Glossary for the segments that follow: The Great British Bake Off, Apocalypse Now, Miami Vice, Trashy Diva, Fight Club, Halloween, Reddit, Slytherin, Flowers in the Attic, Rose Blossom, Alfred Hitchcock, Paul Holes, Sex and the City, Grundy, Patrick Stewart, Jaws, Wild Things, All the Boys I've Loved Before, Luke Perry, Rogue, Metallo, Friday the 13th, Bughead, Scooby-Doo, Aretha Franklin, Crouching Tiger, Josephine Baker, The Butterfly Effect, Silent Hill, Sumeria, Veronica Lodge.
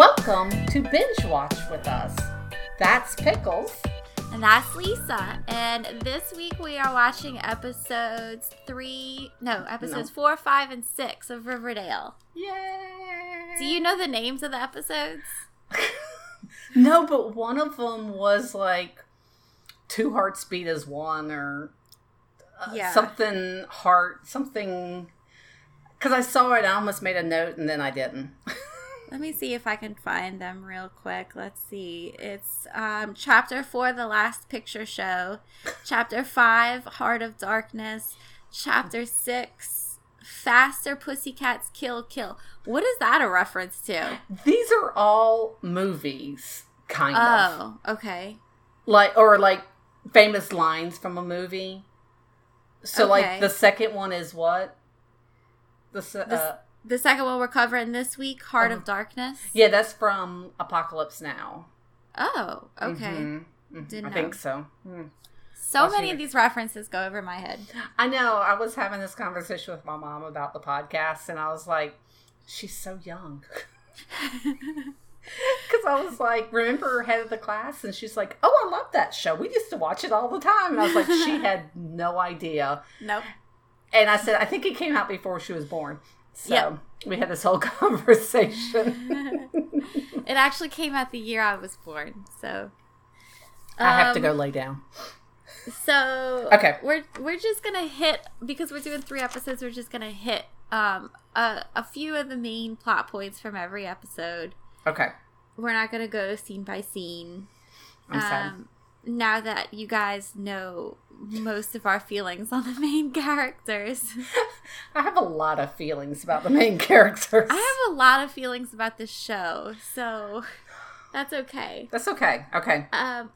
Welcome to Binge Watch with us. That's Pickles. And that's Lisa. And this week we are watching episodes 4, 5, and 6 of Riverdale. Yay! Do you know the names of the episodes? No, but one of them was like Two Hearts Beat as One or something heart, something. Because I saw it, I almost made a note and then I didn't. Let me see if I can find them real quick. Let's see. It's Chapter 4, The Last Picture Show. Chapter 5, Heart of Darkness. Chapter 6, Faster Pussycats Kill Kill. What is that a reference to? These are all movies, kind of. Oh, okay. Like famous lines from a movie. So, like, the second one is what? The second one we're covering this week, Heart of Darkness. Yeah, that's from Apocalypse Now. Oh, okay. Mm-hmm. I think so. Mm. So many of these references go over my head. I know. I was having this conversation with my mom about the podcast, and I was like, she's so young. Because I was like, remember her head of the class? And she's like, oh, I love that show. We used to watch it all the time. And I was like, she had no idea. Nope. And I said, I think it came out before she was born. So we had this whole conversation. It actually came out the year I was born, so I have to go lay down. So okay, we're just gonna hit, because we're doing 3 episodes. We're just gonna hit a few of the main plot points from every episode. Okay, we're not gonna go scene by scene. I'm sad. Now that you guys know most of our feelings on the main characters. I have a lot of feelings about the main characters. I have a lot of feelings about this show, so that's okay. That's okay. Okay.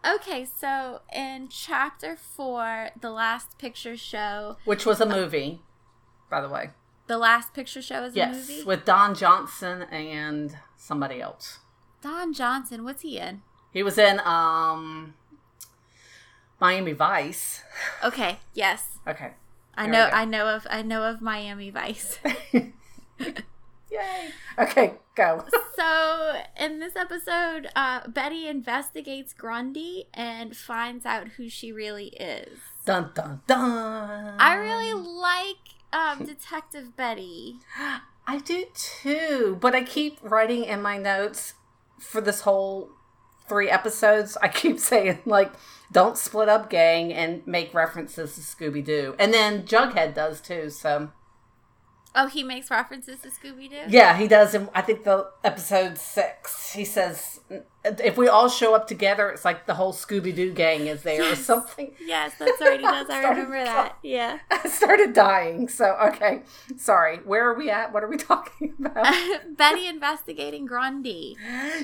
Okay, so in Chapter 4, The Last Picture Show. Which was a movie, by the way. The Last Picture Show is a movie? Yes, with Don Johnson and somebody else. Don Johnson, what's he in? He was in, Miami Vice. Okay. Yes. Okay. I know of Miami Vice. Yay. Okay. Go. So in this episode, Betty investigates Grundy and finds out who she really is. Dun dun dun. I really like Detective Betty. I do too, but I keep writing in my notes for this whole 3 episodes. I keep saying, like, don't split up, gang, and make references to Scooby-Doo. And then Jughead does too, so. Oh, he makes references to Scooby-Doo? Yeah, he does in, I think, the episode 6. He says, if we all show up together, it's like the whole Scooby-Doo gang is there or something. Yes, that's right. He does. I remember that. Yeah. I started dying, so, okay. Sorry. Where are we at? What are we talking about? Betty investigating Grundy.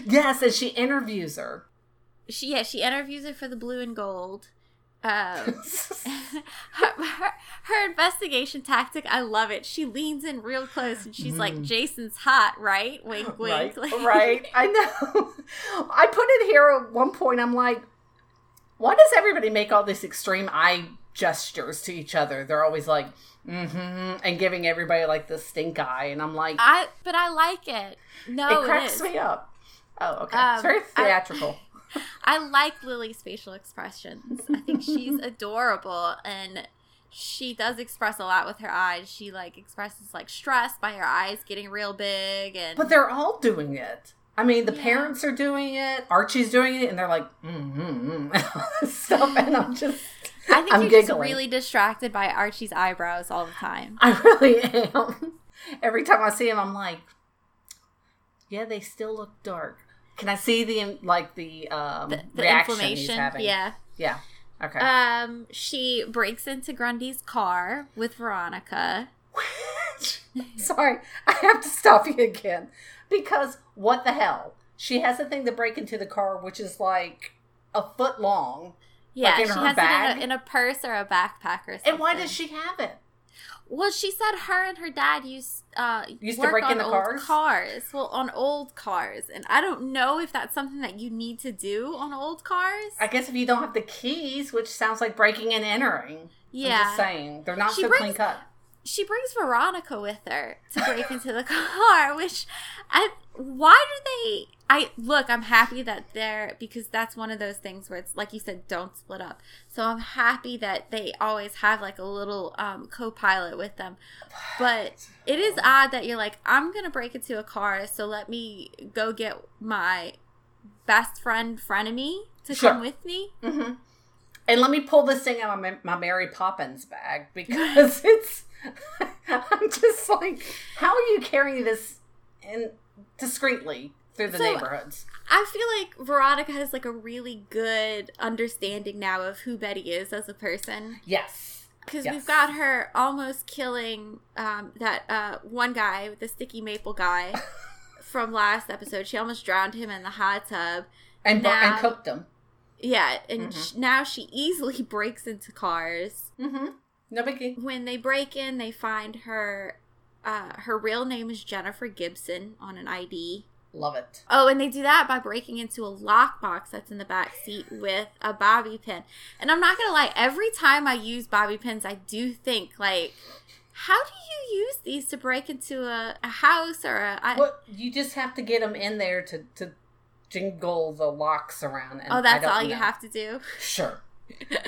Yes, and she interviews her. She interviews her for the Blue and Gold. Her investigation tactic, I love it. She leans in real close and she's like, Jason's hot, right? Wink, wink. Right. I know. I put it here at one point. I'm like, why does everybody make all these extreme eye gestures to each other? They're always like, mm-hmm, and giving everybody like the stink eye. And I'm like... But I like it. No, it cracks me up. Oh, okay. It's very theatrical. I like Lily's facial expressions. I think she's adorable, and she does express a lot with her eyes. She, like, expresses, like, stress by her eyes getting real big. But they're all doing it. I mean, the parents are doing it, Archie's doing it, and they're like, stuff, and I'm just... I think you're just really distracted by Archie's eyebrows all the time. I really am. Every time I see him, I'm like, yeah, they still look dark. Can I see the reaction he's having? Yeah. Yeah. Okay. She breaks into Grundy's car with Veronica. Sorry. I have to stop you again. Because what the hell? She has a thing to break into the car, which is like a foot long. Yeah, like in her bag. It in a purse or a backpack or something. And why does she have it? Well, she said her and her dad used to break into cars. Well, on old cars. And I don't know if that's something that you need to do on old cars. I guess if you don't have the keys, which sounds like breaking and entering. Yeah. I'm just saying. They're not so clean cut. she brings Veronica with her to break into the car, which I'm happy that they're, because that's one of those things where it's like you said, don't split up. So I'm happy that they always have like a little co-pilot with them. But it is odd that you're like, I'm going to break into a car, so let me go get my best frenemy to come with me. Mm-hmm. And let me pull this thing out of my Mary Poppins bag, because it's, I'm just like, how are you carrying this in discreetly through the neighborhoods? I feel like Veronica has like a really good understanding now of who Betty is as a person. Yes. Because we've got her almost killing that one guy, the sticky maple guy from last episode. She almost drowned him in the hot tub. And cooked him. Yeah, and now she easily breaks into cars. Mm-hmm. No biggie. When they break in, they find her. Her real name is Jennifer Gibson on an ID. Love it. Oh, and they do that by breaking into a lockbox that's in the back seat with a bobby pin. And I'm not gonna lie, every time I use bobby pins, I do think like, how do you use these to break into a house or a? Well, you just have to get them in there to jingle the locks around. And that's all you have to do? Sure.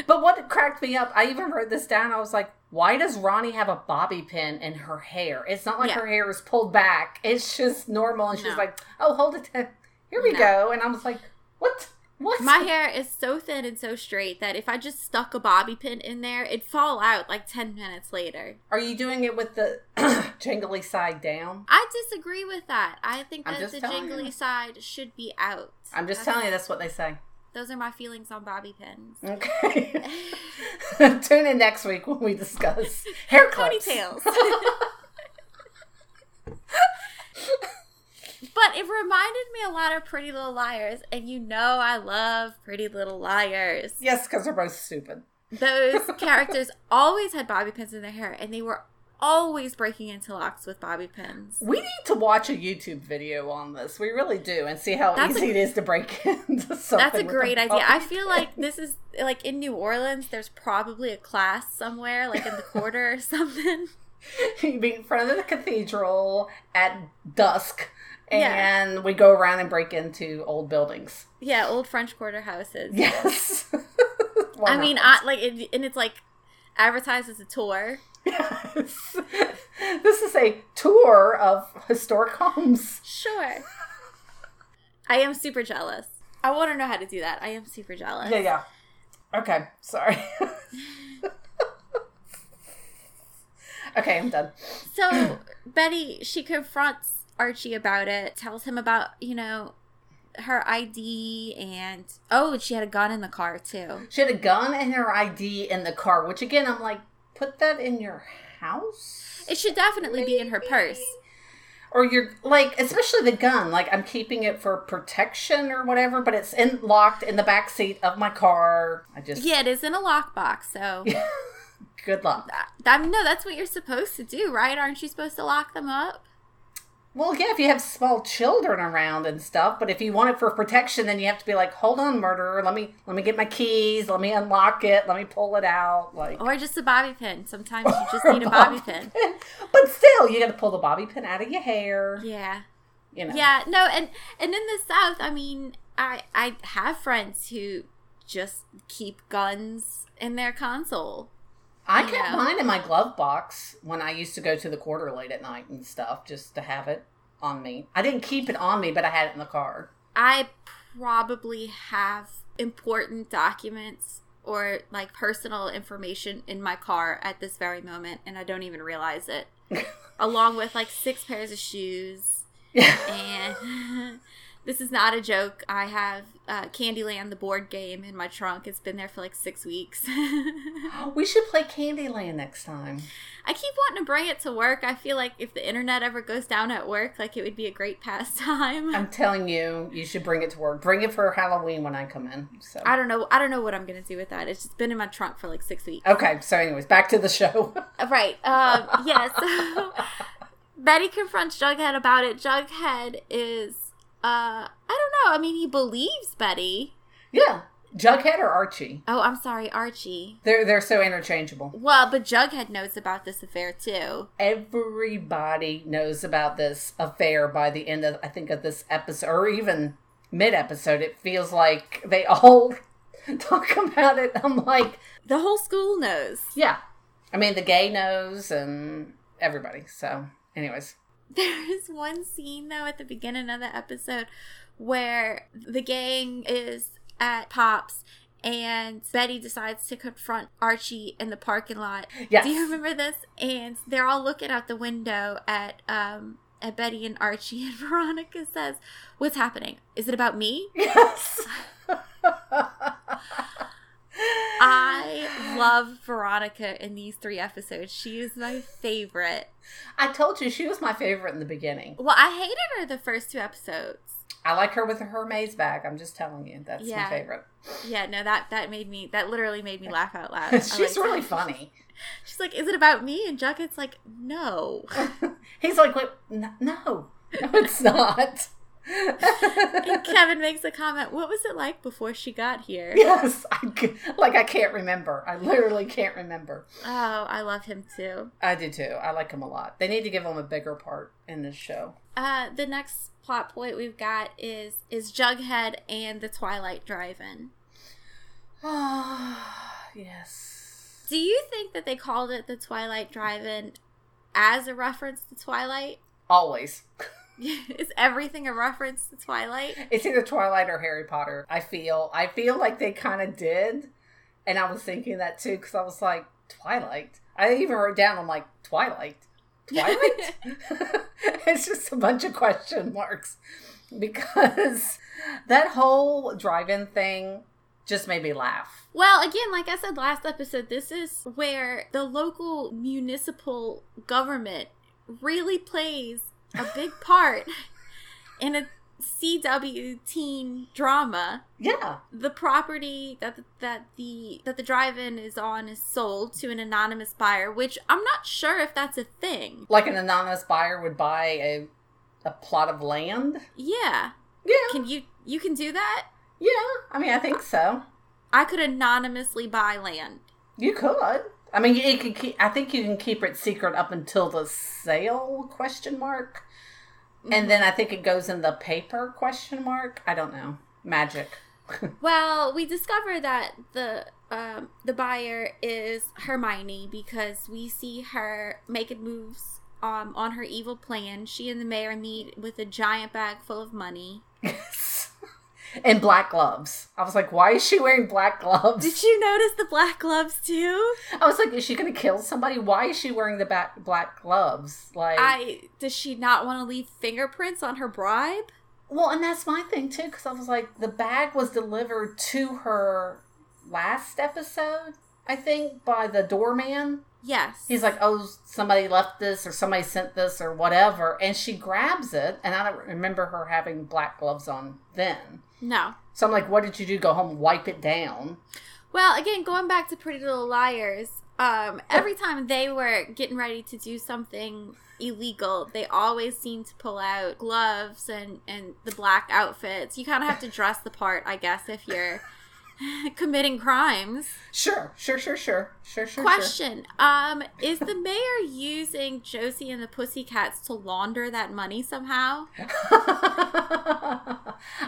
But what cracked me up, I even wrote this down, I was like, why does Ronnie have a bobby pin in her hair? It's not like her hair is pulled back. It's just normal. And she's like, oh, hold it. Here we go. And I was like, what? What? My hair is so thin and so straight that if I just stuck a bobby pin in there, it'd fall out like 10 minutes later. Are you doing it with the jingly side down? I disagree with that. I think that the jingly side should be out. I'm just telling you, that's what they say. Those are my feelings on bobby pins. Okay. Tune in next week when we discuss hair clips. Ponytails. But it reminded me a lot of Pretty Little Liars, and you know I love Pretty Little Liars. Yes, because they're both stupid. Those characters always had bobby pins in their hair, and they were always breaking into locks with bobby pins. We need to watch a YouTube video on this. We really do, and see how easy it is to break into something. That's a great idea. I feel like this is, like, in New Orleans, there's probably a class somewhere, like in the quarter or something. You'd be in front of the cathedral at dusk. And we go around and break into old buildings. Yeah, old French Quarter houses. Yes. I mean, it's like advertised as a tour. Yes. This is a tour of historic homes. Sure. I am super jealous. I want to know how to do that. I am super jealous. Yeah. Okay, sorry. Okay, I'm done. So, Betty, she confronts Archie about it, tells him about, her ID, and she had a gun in the car too. She had a gun and her ID in the car, which again, I'm like, put that in your house? It should definitely be in her purse. Or you're like, especially the gun, like I'm keeping it for protection or whatever, but it's locked in the backseat of my car. It is in a lockbox, so. Good luck. No, that's what you're supposed to do, right? Aren't you supposed to lock them up? Well, yeah, if you have small children around and stuff, but if you want it for protection, then you have to be like, hold on, murderer, let me get my keys, let me unlock it, let me pull it out. Or just a bobby pin. Sometimes you just need a bobby pin. But still, you got to pull the bobby pin out of your hair. Yeah. Yeah, no, and in the South, I mean, I have friends who just keep guns in their console. I kept mine in my glove box when I used to go to the quarter late at night and stuff, just to have it on me. I didn't keep it on me, but I had it in the car. I probably have important documents or, like, personal information in my car at this very moment, and I don't even realize it. Along with, like, 6 pairs of shoes. And this is not a joke. I have Candyland, the board game, in my trunk. It's been there for like 6 weeks. We should play Candyland next time. I keep wanting to bring it to work. I feel like if the internet ever goes down at work, like it would be a great pastime. I'm telling you, you should bring it to work. Bring it for Halloween when I come in. So I don't know what I'm going to do with that. It's just been in my trunk for like 6 weeks. Okay, so anyways, back to the show. Right. So Betty confronts Jughead about it. Jughead is I don't know. I mean, he believes Betty. Yeah. Jughead or Archie? Oh, I'm sorry, Archie. They're so interchangeable. Well, but Jughead knows about this affair too. Everybody knows about this affair by the end of, I think, of this episode, or even mid-episode. It feels like they all talk about it. I'm like... The whole school knows. Yeah. I mean, the gay knows and everybody. So, anyways. There is one scene, though, at the beginning of the episode where the gang is... at Pops, and Betty decides to confront Archie in the parking lot. Yes. Do you remember this? And they're all looking out the window at Betty and Archie, and Veronica says, "What's happening? Is it about me?" Yes. I love Veronica in these three episodes. She is my favorite. I told you she was my favorite in the beginning. Well, I hated her the first two episodes. I like her with her maze bag. I'm just telling you. That's my favorite. Yeah, no, that literally made me laugh out loud. She's really funny. She's like, "Is it about me?" And Jughead's like, "No." He's like, "Wait, no, it's not." And Kevin makes a comment, "What was it like before she got here?" Yes, I can't remember. I literally can't remember. Oh, I love him too. I do too. I like him a lot. They need to give him a bigger part in this show. The next plot point we've got is Jughead and the Twilight Drive-In. Ah, yes. Do you think that they called it the Twilight Drive-In as a reference to Twilight? Always. Is everything a reference to Twilight? It's either Twilight or Harry Potter. I feel like they kind of did, and I was thinking that too, because I was like, Twilight. I even wrote down, I'm like, Twilight? It's just a bunch of question marks, because that whole drive-in thing just made me laugh. Well, again, like I said last episode, this is where the local municipal government really plays a big part in a CW teen drama. Yeah. The property that the drive-in is on is sold to an anonymous buyer, which I'm not sure if that's a thing. Like an anonymous buyer would buy a plot of land? Yeah. Yeah. Can you can do that? Yeah. I mean, I think so. I could anonymously buy land. You could. I mean, I think you can keep it secret up until the sale, question mark. And then I think it goes in the paper, question mark. I don't know. Magic. Well, we discover that the buyer is Hermione, because we see her making moves on her evil plan. She and the mayor meet with a giant bag full of money. Yes. And black gloves. I was like, why is she wearing black gloves? Did you notice the black gloves too? I was like, is she going to kill somebody? Why is she wearing the black gloves? Like, does she not want to leave fingerprints on her bribe? Well, and that's my thing too, because I was like, the bag was delivered to her last episode, I think, by the doorman. Yes. He's like, oh, somebody left this, or somebody sent this, or whatever. And she grabs it, and I don't remember her having black gloves on then. No. So I'm like, what did you do? Go home and wipe it down? Well, again, going back to Pretty Little Liars, every time they were getting ready to do something illegal, they always seemed to pull out gloves and the black outfits. You kind of have to dress the part, I guess, if you're... committing crimes. Sure. Question. Is the mayor using Josie and the Pussycats to launder that money somehow?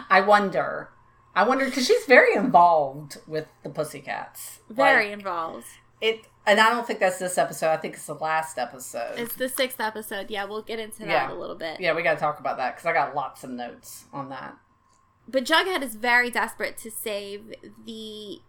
I wonder, because she's very involved with the Pussycats. Very involved. And I don't think that's this episode. I think it's the last episode. It's the 6th episode. Yeah, we'll get into that a little bit. Yeah, we got to talk about that, because I got lots of notes on that. But Jughead is very desperate to save the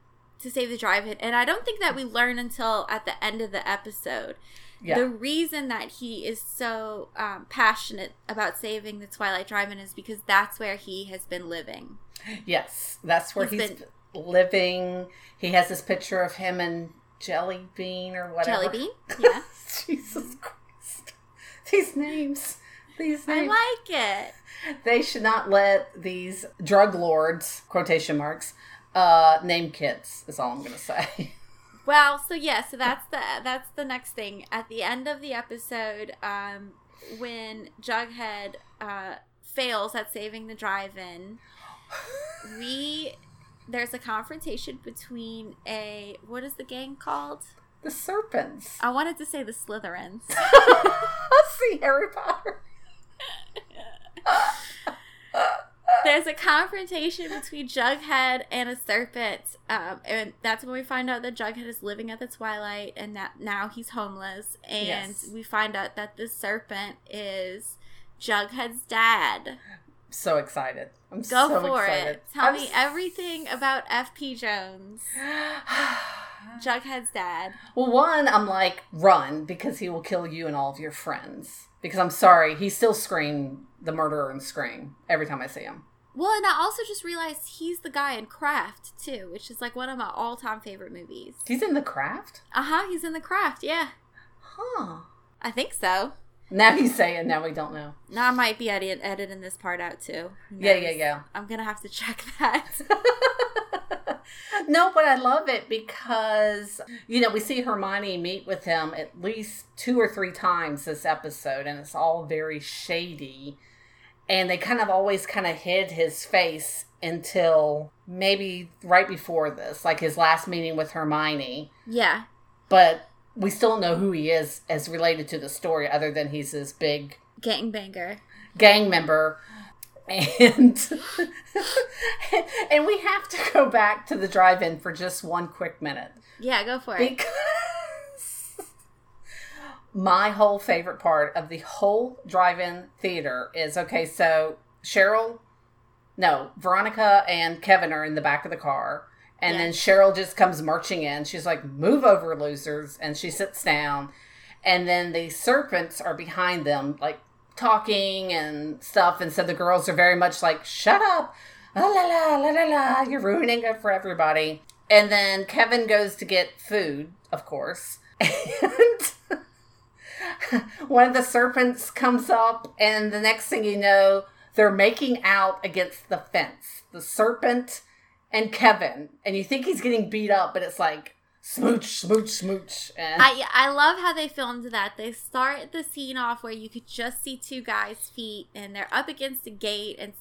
drive-in, and I don't think that we learn until at the end of the episode. Yeah. The reason that he is so passionate about saving the Twilight Drive-In is because that's where he has been living. Yes, that's where he's been living. He has this picture of him and Jelly Bean or whatever. Jelly Bean? Yeah. Jesus Christ. These names. I like it. They should not let these drug lords, quotation marks, name kids, is all I'm going to say. Well, so that's the next thing. At the end of the episode, when Jughead fails at saving the drive-in, we there's a confrontation between a, what is the gang called? The Serpents. I wanted to say the Slytherins. See, Harry Potter. There's a confrontation between Jughead and a serpent, and that's when we find out that Jughead is living at the Twilight, and that now he's homeless, and yes. we find out that this serpent is Jughead's dad. So excited. I'm Go so for excited. It. Tell I'm me everything about F.P. Jones. Jughead's dad. Well, one, I'm like, run, because he will kill you and all of your friends. Because I'm sorry, he still screamed the murderer and Scream every time I see him. Well, and I also just realized he's the guy in Craft, too, which is like one of my all-time favorite movies. He's in The Craft? Uh-huh, he's in The Craft, yeah. Huh. I think so. Now he's saying, now we don't know. Now I might be editing this part out, too. Yeah. I'm going to have to check that. No, but I love it because, you know, we see Hermione meet with him at least 2 or 3 times this episode, and it's all very shady. And they kind of always kind of hid his face until maybe right before this, like his last meeting with Hermione. Yeah. But we still don't know who he is as related to the story, other than he's this big... Gangbanger. Gang member. And we have to go back to the drive-in for just one quick minute. Yeah, go for it. Because my whole favorite part of the whole drive-in theater is, okay, so Veronica and Kevin are in the back of the car. And then Cheryl just comes marching in. She's like, move over, losers. And she sits down. And then the serpents are behind them, like, talking and stuff, and so the girls are very much like, shut up, la la la, you're ruining it for everybody. And then Kevin goes to get food, of course, and one of the serpents comes up, and the next thing you know, they're making out against the fence, the serpent and Kevin, and you think he's getting beat up, but it's like, smooch, smooch, smooch. And I love how they filmed that. They start the scene off where you could just see 2 guys' feet, and they're up against the gate, and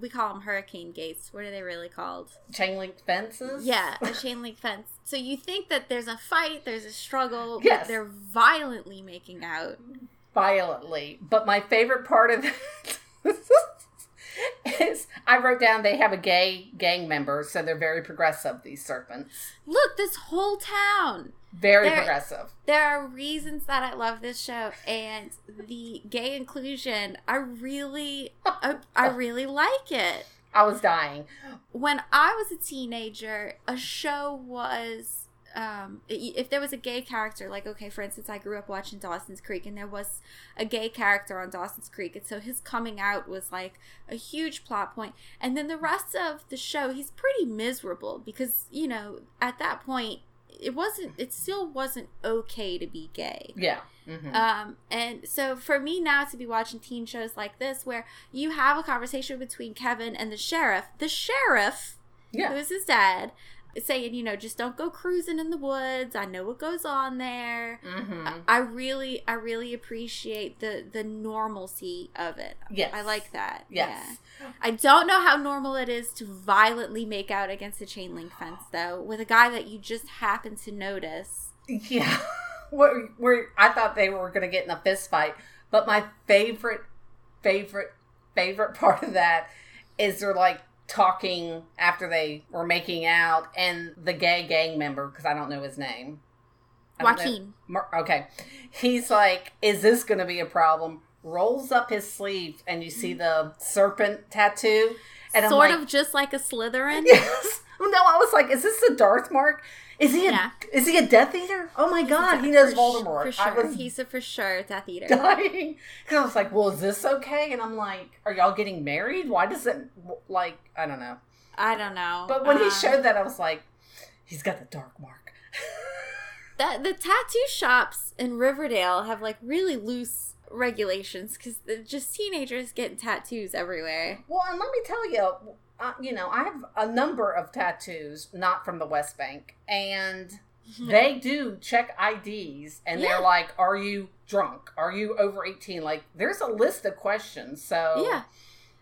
we call them hurricane gates. What are they really called? Chain link fences? Yeah, a chain link fence. So you think that there's a fight, there's a struggle, yes. but they're violently making out. Violently. But my favorite part of that is, I wrote down, they have a gay gang member, so they're very progressive, these serpents. Look, this whole town. Very progressive. There are reasons that I love this show, and the gay inclusion, I really like it. I was dying. When I was a teenager, a show was... if there was a gay character, like, okay, for instance, I grew up watching Dawson's Creek, and there was a gay character on Dawson's Creek, and so his coming out was like a huge plot point. And then the rest of the show, he's pretty miserable because, you know, at that point, it still wasn't okay to be gay. Yeah. Mm-hmm. And so for me now to be watching teen shows like this, where you have a conversation between Kevin and the sheriff, yeah. who's his dad, saying, you know, just don't go cruising in the woods. I know what goes on there. Mm-hmm. I really appreciate the normalcy of it. Yes. I like that. Yes. Yeah. I don't know how normal it is to violently make out against a chain link fence, though, with a guy that you just happen to notice. Yeah. I thought they were going to get in a fist fight, but my favorite part of that is they're like, talking after they were making out, and the gay gang member, because I don't know his name. Joaquin. Okay. He's like, is this going to be a problem? Rolls up his sleeve, and you see the serpent tattoo. And sort of just like a Slytherin? Yes. No, I was like, is this a Darth mark? Is he a Death Eater? Oh my God, he knows Voldemort. For sure. He's a for sure Death Eater. Dying. Because I was like, well, is this okay? And I'm like, are y'all getting married? Why does it, like, I don't know. But when he showed that, I was like, he's got the dark mark. The tattoo shops in Riverdale have, like, really loose regulations because just teenagers getting tattoos everywhere. Well, and let me tell you... you know, I have a number of tattoos, not from the West Bank, and they do check IDs, and they're like, are you drunk? Are you over 18? Like, there's a list of questions, so... Yeah.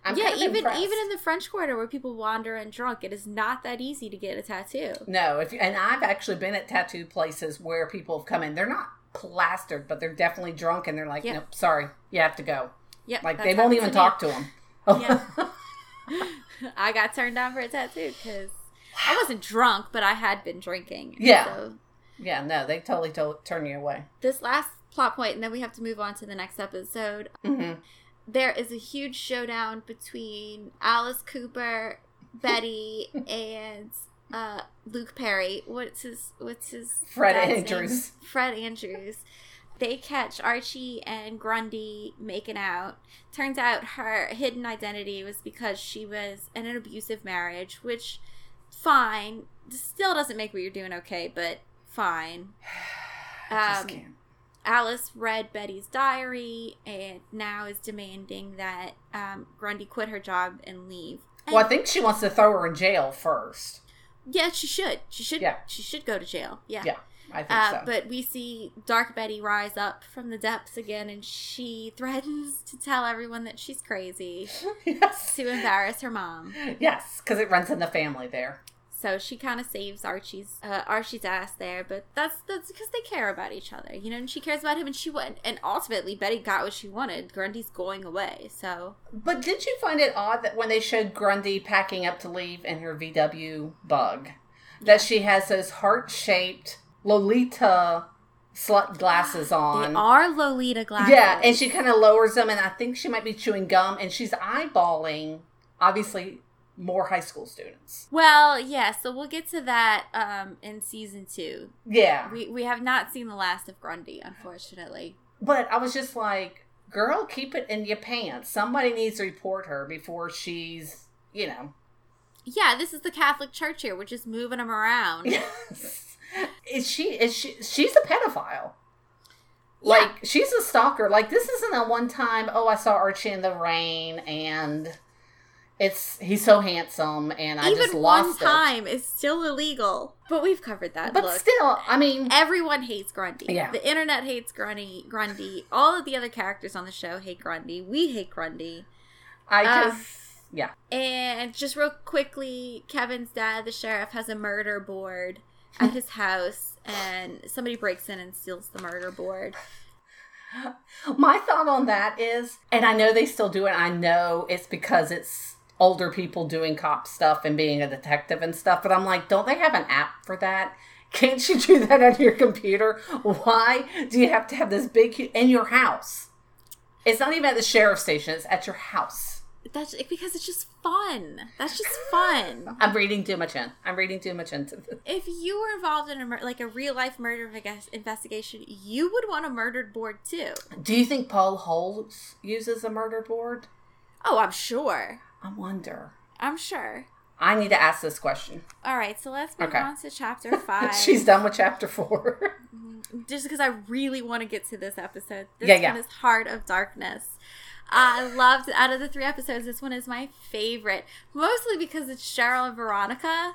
I'm kind of even in the French Quarter where people wander and drunk, it is not that easy to get a tattoo. No, and I've actually been at tattoo places where people have come in. They're not plastered, but they're definitely drunk, and they're like, nope, sorry, you have to go. Yeah, like they won't even talk to them. Oh. Yeah. I got turned down for a tattoo because I wasn't drunk, but I had been drinking. Yeah. So. Yeah, no, they totally turn you away. This last plot point, and then we have to move on to the next episode. Mm-hmm. There is a huge showdown between Alice Cooper, Betty, and Luke Perry. What's his Fred Andrews. Name? Fred Andrews. They catch Archie and Grundy making out. Turns out her hidden identity was because she was in an abusive marriage, which, fine, still doesn't make what you're doing okay, but fine. I just can't. Alice read Betty's diary and now is demanding that Grundy quit her job and leave. And well, I think she wants to throw her in jail first. Yeah, she should. She should go to jail. Yeah. Yeah. I think so. But we see Dark Betty rise up from the depths again, and she threatens to tell everyone that she's crazy to embarrass her mom. Yes, because it runs in the family there. So she kind of saves Archie's ass there, but that's because they care about each other, you know. And she cares about him, and she went, and ultimately Betty got what she wanted. Grundy's going away, so. But did you find it odd that when they showed Grundy packing up to leave in her VW bug, that she has those heart-shaped Lolita slut glasses on? They are Lolita glasses. Yeah, and she kind of lowers them, and I think she might be chewing gum, and she's eyeballing, obviously, more high school students. Well, yeah, so we'll get to that in season 2. Yeah. We have not seen the last of Grundy, unfortunately. But I was just like, girl, keep it in your pants. Somebody needs to report her before she's, you know. Yeah, this is the Catholic Church here. We're just moving them around. Yes. She's a pedophile. Yeah. Like, she's a stalker. Like, this isn't a one-time, I saw Archie in the rain, and he's so handsome, and I just lost it. Even one time is still illegal. But we've covered that. But still, I mean. Everyone hates Grundy. Yeah. The internet hates Grundy. All of the other characters on the show hate Grundy. We hate Grundy. Yeah. And just real quickly, Kevin's dad, the sheriff, has a murder board at his house, and somebody breaks in and steals the murder board. My thought on that is, and I know they still do it, I know it's because it's older people doing cop stuff and being a detective and stuff, but I'm like, don't they have an app for that? Can't you do that on your computer? Why do you have to have this big, in your house? It's not even at the sheriff's station, it's at your house. That's because it's just fun. That's just fun. I'm reading too much into this. If you were involved in a real life murder investigation, you would want a murdered board too. Do you think Paul Holes uses a murder board? Oh, I'm sure. I wonder. I'm sure. I need to ask this question. All right, so let's move on to chapter 5. She's done with chapter 4. Just because I really want to get to this episode. This one is Heart of Darkness. I loved, out of the 3 episodes, this one is my favorite. Mostly because it's Cheryl and Veronica.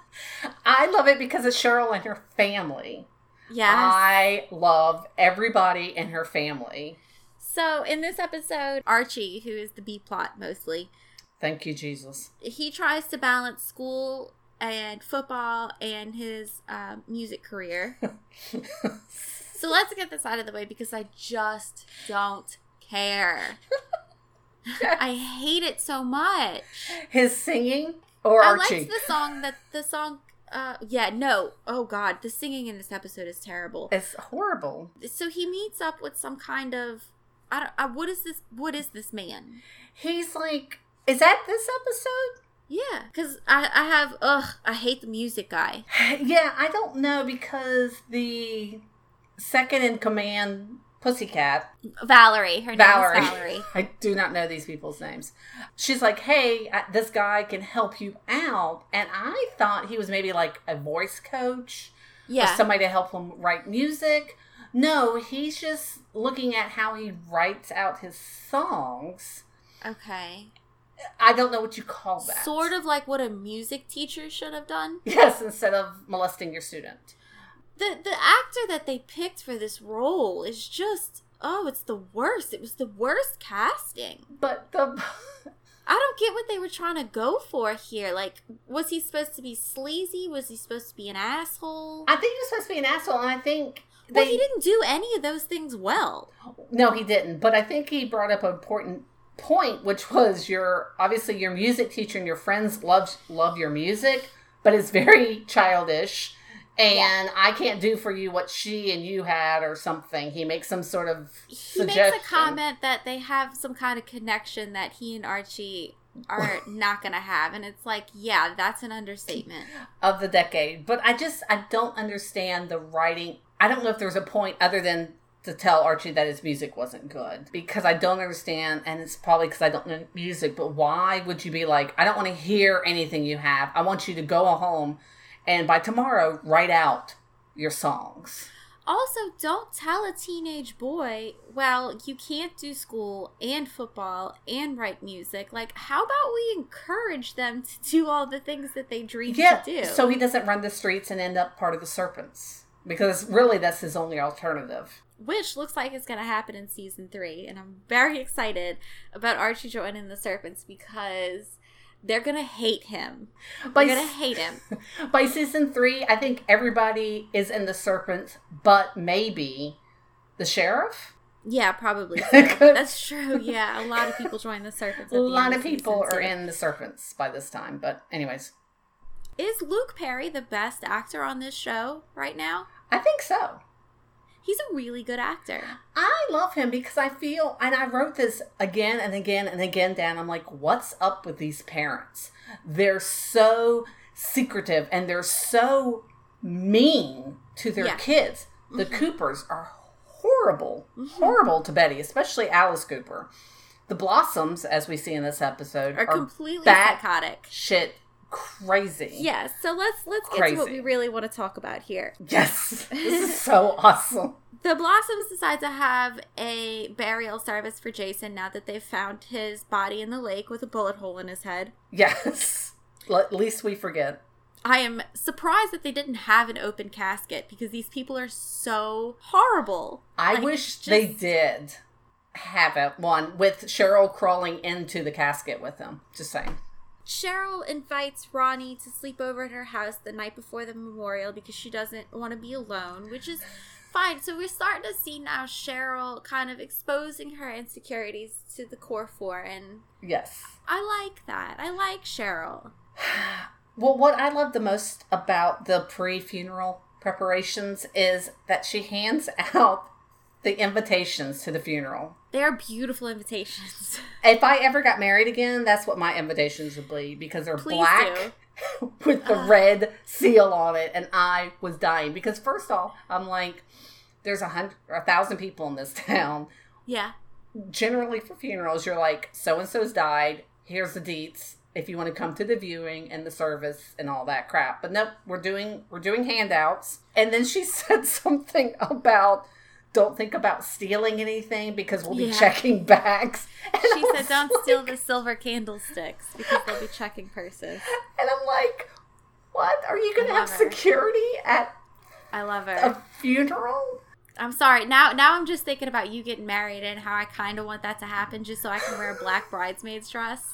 I love it because it's Cheryl and her family. Yes. I love everybody in her family. So, in this episode, Archie, who is the B-plot mostly. Thank you, Jesus. He tries to balance school and football and his music career. So, let's get this out of the way because I just don't care. I hate it so much. His singing or Archie? I liked the singing in this episode is terrible. It's horrible. So he meets up with some kind of, what is this man? He's like, is that this episode? Yeah, because I hate the music guy. Yeah, I don't know because the second in command Pussycat. Valerie. Her name is Valerie. I do not know these people's names. She's like, hey, this guy can help you out. And I thought he was maybe like a voice coach. Yeah. Or somebody to help him write music. No, he's just looking at how he writes out his songs. Okay. I don't know what you call that. Sort of like what a music teacher should have done. Yes, instead of molesting your student. The actor that they picked for this role is just, it's the worst. It was the worst casting. But I don't get what they were trying to go for here. Like, was he supposed to be sleazy? Was he supposed to be an asshole? I think he was supposed to be an asshole, and I think... Well, he didn't do any of those things well. No, he didn't. But I think he brought up an important point, which was your music teacher and your friends love your music, but it's very childish. And yeah. I can't do for you what she and you had or something. He makes some sort of suggestion. He makes a comment that they have some kind of connection that he and Archie are not going to have. And it's like, yeah, that's an understatement. Of the decade. But I don't understand the writing. I don't know if there's a point other than to tell Archie that his music wasn't good. Because I don't understand, and it's probably because I don't know music, but why would you be like, I don't want to hear anything you have. I want you to go home and by tomorrow, write out your songs. Also, don't tell a teenage boy, well, you can't do school and football and write music. Like, how about we encourage them to do all the things that they dream to do? So he doesn't run the streets and end up part of the Serpents. Because really, that's his only alternative. Which looks like it's going to happen in season 3. And I'm very excited about Archie joining the Serpents because... They're going to hate him. By season 3, I think everybody is in the Serpents, but maybe the sheriff? Yeah, probably. That's true. Yeah, a lot of people join the Serpents. A lot of people are in the Serpents by this time. But anyways. Is Luke Perry the best actor on this show right now? I think so. He's a really good actor. I love him because I feel, and I wrote this again and again and again down, I'm like, what's up with these parents? They're so secretive and they're so mean to their kids. The Coopers are horrible, horrible to Betty, especially Alice Cooper. The Blossoms, as we see in this episode, are completely psychotic. Shit. Crazy. Yeah, so let's get to what we really want to talk about here. Yes. This is so awesome. The Blossoms decide to have a burial service for Jason now that they've found his body in the lake with a bullet hole in his head. Yes. At least we forget. I am surprised that they didn't have an open casket because these people are so horrible. I wish they did have one with Cheryl crawling into the casket with them. Just saying. Cheryl invites Ronnie to sleep over at her house the night before the memorial because she doesn't want to be alone, which is fine. So we're starting to see now Cheryl kind of exposing her insecurities to the core four, and yes, I like that. I like Cheryl. Well, what I love the most about the pre-funeral preparations is that she hands out the invitations to the funeral. They are beautiful invitations. If I ever got married again, that's what my invitations would be. Because they're black with the red seal on it. And I was dying. Because first off, I'm like, there's 1,000 people in this town. Yeah. Generally for funerals, you're like, so-and-so's died. Here's the deets. If you want to come to the viewing and the service and all that crap. But nope, we're doing handouts. And then she said something about... Don't think about stealing anything because we'll be checking bags. And she said, don't steal the silver candlesticks because they'll be checking purses. And I'm like, what? Are you going to have security at a funeral? I'm sorry. Now I'm just thinking about you getting married and how I kind of want that to happen just so I can wear a black bridesmaid's dress.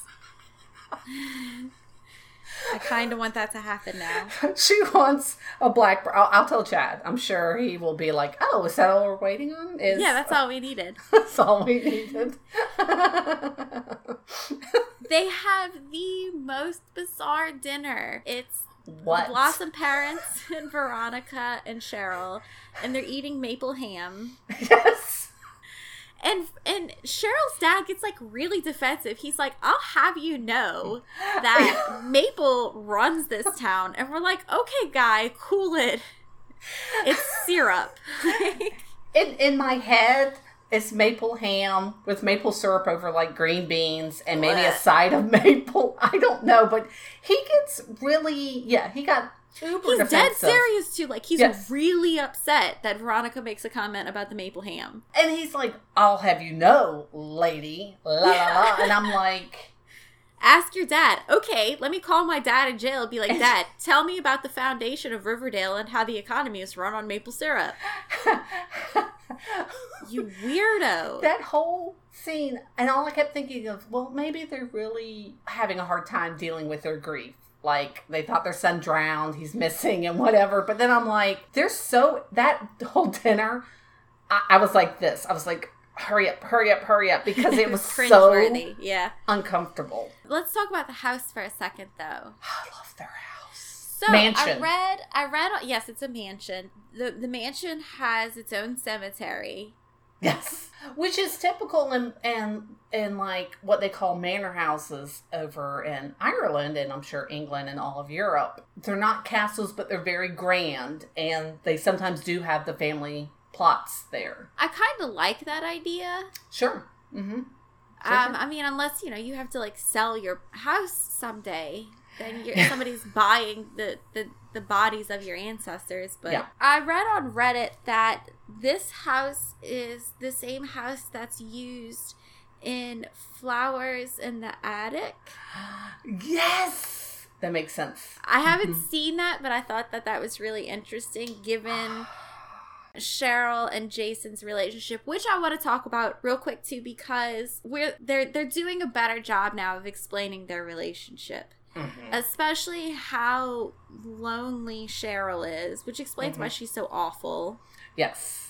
I kind of want that to happen now. She wants a black... I'll tell Chad. I'm sure he will be like, oh, is that all we're waiting on? Yeah, that's all we needed. That's all we needed. They have the most bizarre dinner. It's Blossom parents and Veronica and Cheryl, and they're eating maple ham. Yes. And Cheryl's dad gets, like, really defensive. He's like, I'll have you know that Maple runs this town. And we're like, okay, guy, cool it. It's syrup. in my head, it's maple ham with maple syrup over, like, green beans and maybe a side of maple. I don't know. But he gets really, he got... He's dead serious, too. Like, he's really upset that Veronica makes a comment about the maple ham. And he's like, I'll have you know, lady. La la la. And I'm like... Ask your dad. Okay, let me call my dad in jail and be like, Dad, tell me about the foundation of Riverdale and how the economy is run on maple syrup. You weirdo. That whole scene, and all I kept thinking of, well, maybe they're really having a hard time dealing with their grief. Like, they thought their son drowned, he's missing, and whatever. But then I'm like, they're so... That whole dinner, I was like this. I was like, hurry up. Because it was so yeah. uncomfortable. Let's talk about the house for a second, though. I love their house. So mansion. I read... Yes, it's a mansion. The mansion has its own cemetery. Yes. Which is typical in like what they call manor houses over in Ireland and I'm sure England and all of Europe. They're not castles, but they're very grand and they sometimes do have the family plots there. I kind of like that idea. Sure. Mm-hmm. Sure. I mean, unless, you know, you have to like sell your house someday. Then somebody's buying the bodies of your ancestors. But yeah. I read on Reddit that this house is the same house that's used in Flowers in the Attic. Yes! That makes sense. I haven't seen that, but I thought that was really interesting given Cheryl and Jason's relationship, which I want to talk about real quick too, because they're doing a better job now of explaining their relationship. Mm-hmm. Especially how lonely Cheryl is, which explains why she's so awful. Yes.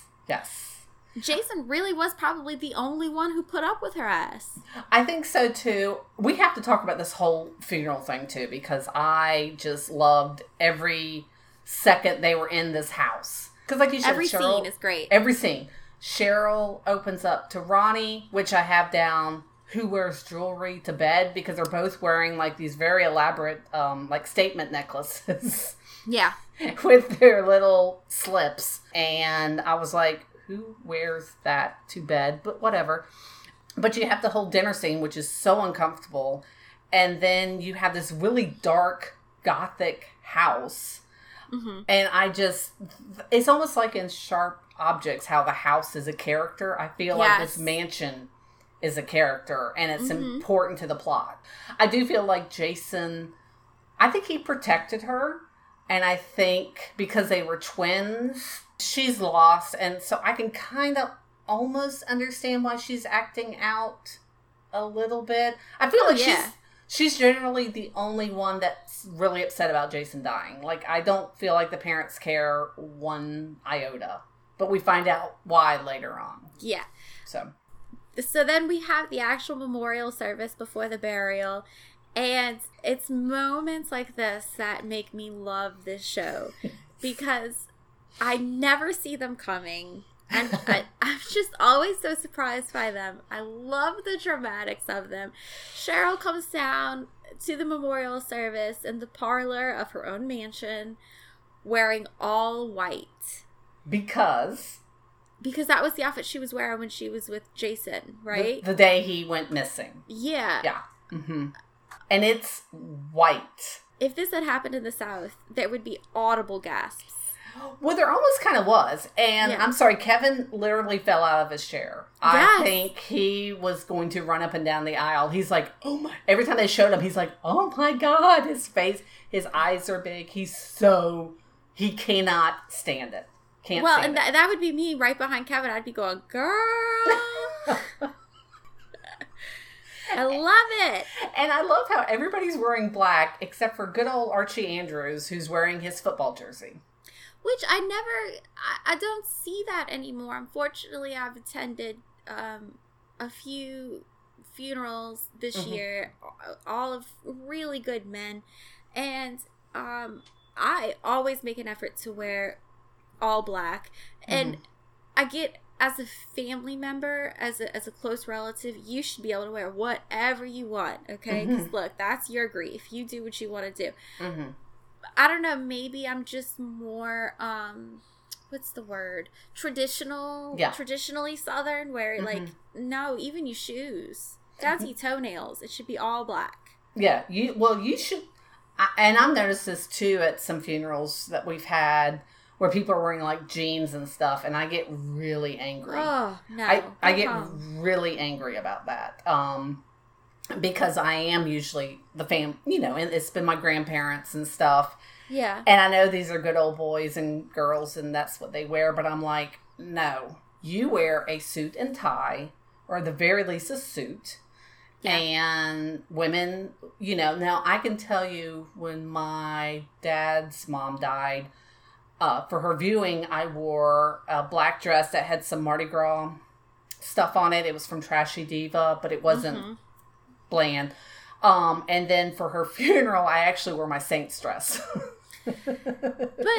Jason really was probably the only one who put up with her ass. I think so, too. We have to talk about this whole funeral thing, too, because I just loved every second they were in this house. Because, like you said, every scene is great. Every scene. Cheryl opens up to Ronnie, which I have down... Who wears jewelry to bed because they're both wearing like these very elaborate like statement necklaces. Yeah. With their little slips. And I was like, who wears that to bed? But whatever. But you have the whole dinner scene, which is so uncomfortable. And then you have this really dark gothic house. Mm-hmm. And I just, it's almost like in Sharp Objects, how the house is a character. I feel like this mansion is a character, and it's important to the plot. I do feel like Jason, I think he protected her, and I think because they were twins, she's lost, and so I can kind of almost understand why she's acting out a little bit. I feel like she's generally the only one that's really upset about Jason dying. Like, I don't feel like the parents care one iota, but we find out why later on. Yeah. So then we have the actual memorial service before the burial, and it's moments like this that make me love this show because I never see them coming, and I'm just always so surprised by them. I love the dramatics of them. Cheryl comes down to the memorial service in the parlor of her own mansion wearing all white. Because that was the outfit she was wearing when she was with Jason, right? The day he went missing. Yeah. Yeah. Mm-hmm. And it's white. If this had happened in the South, there would be audible gasps. Well, there almost kind of was. And I'm sorry, Kevin literally fell out of his chair. Yes. I think he was going to run up and down the aisle. He's like, oh my. Every time they showed him, he's like, oh my God. His face, his eyes are big. He cannot stand it. Well, and that would be me right behind Kevin. I'd be going, girl. I love it. And I love how everybody's wearing black except for good old Archie Andrews, who's wearing his football jersey. Which I don't see that anymore. Unfortunately, I've attended a few funerals this year, all of really good men. And I always make an effort to wear all black, and I get, as a family member, as a close relative, you should be able to wear whatever you want, okay? Because look, that's your grief. You do what you want to do. I don't know, maybe I'm just more what's the word, traditionally Southern, where like, no, even your shoes, that's your toenails, it should be all black. You should. And I've noticed this too at some funerals that we've had where people are wearing, like, jeans and stuff, and I get really angry. Oh, no. I get really angry about that, because I am usually the you know, and it's been my grandparents and stuff. Yeah. And I know these are good old boys and girls, and that's what they wear, but I'm like, no. you wear a suit and tie, or at the very least a suit. Yeah. And women, you know, now I can tell you when my dad's mom died, for her viewing, I wore a black dress that had some Mardi Gras stuff on it. It was from Trashy Diva, but it wasn't bland. And then for her funeral, I actually wore my saint's dress. But that's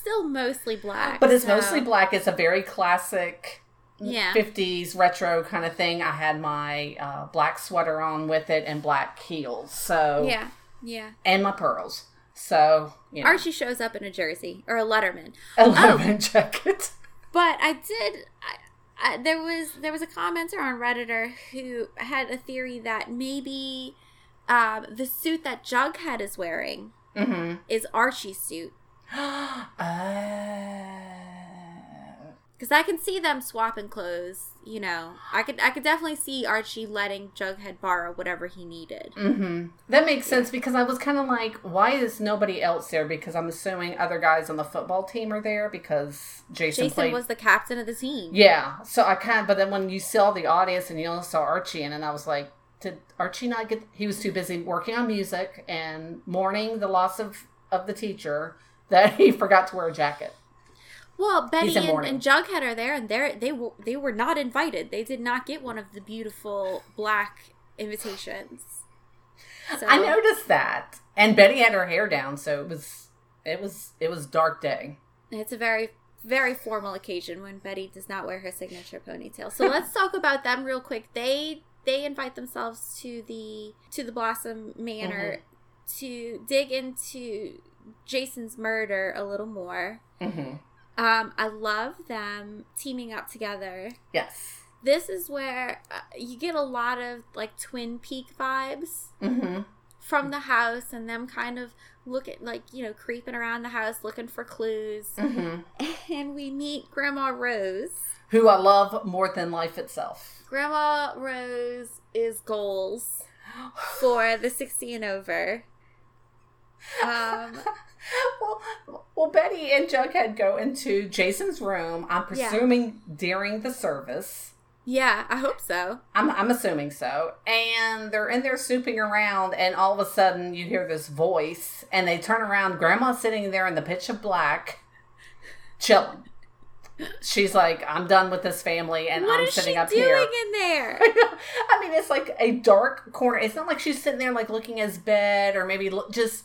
still mostly black. But it's mostly black. It's a very classic 50s retro kind of thing. I had my black sweater on with it and black heels. So and my pearls. So Archie shows up in a jersey or a Letterman. A Letterman jacket. But I did. There was a commenter on Redditor who had a theory that maybe the suit that Jughead is wearing is Archie's suit. Because I can see them swapping clothes, you know. I could definitely see Archie letting Jughead borrow whatever he needed. That makes sense, because I was kind of like, why is nobody else there? Because I'm assuming other guys on the football team are there, because Jason was the captain of the team. Yeah, so I kind of, but then when you saw the audience and you only saw Archie, and then I was like, did Archie not get, he was too busy working on music and mourning the loss of the teacher that he forgot to wear a jacket. Well, Betty and Jughead are there, and they were not invited. They did not get one of the beautiful black invitations. So. I noticed that, and Betty had her hair down, so it was dark day. It's a very very formal occasion when Betty does not wear her signature ponytail. So let's talk about them real quick. They invite themselves to the Blossom Manor to dig into Jason's murder a little more. I love them teaming up together. Yes. This is where you get a lot of, like, Twin Peak vibes from the house, and them kind of creeping around the house looking for clues. And we meet Grandma Rose. Who I love more than life itself. Grandma Rose is goals for the 60 and over. Well, Betty and Jughead go into Jason's room, I'm presuming during the service. Yeah, I hope so. I'm assuming so. And they're in there souping around, and all of a sudden you hear this voice, and they turn around, Grandma's sitting there in the pitch of black, chilling. She's like, I'm done with this family, and what I'm sitting up here. What is she doing in there? I mean, it's like a dark corner. It's not like she's sitting there, like, looking at his bed, or maybe just...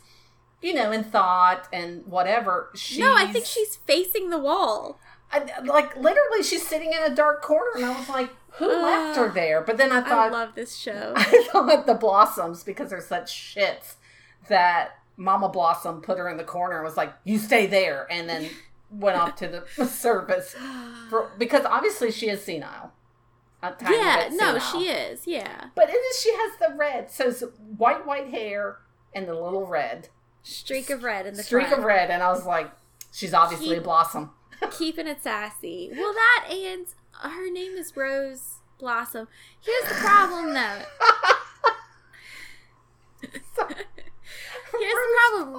you know, in thought and whatever. No, I think she's facing the wall. Literally, she's sitting in a dark corner, and I was like, who left her there? But then I thought... I love this show. I thought the Blossoms, because they're such shits, that Mama Blossom put her in the corner and was like, you stay there, and then went off to the service. Because obviously she is senile. She is, yeah. But she has the red, so it's white hair and the little red. Streak of red in the front. Of red, and I was like, she's obviously a Blossom. Keeping it sassy. Well, that and her name is Rose Blossom. Here's the problem, though.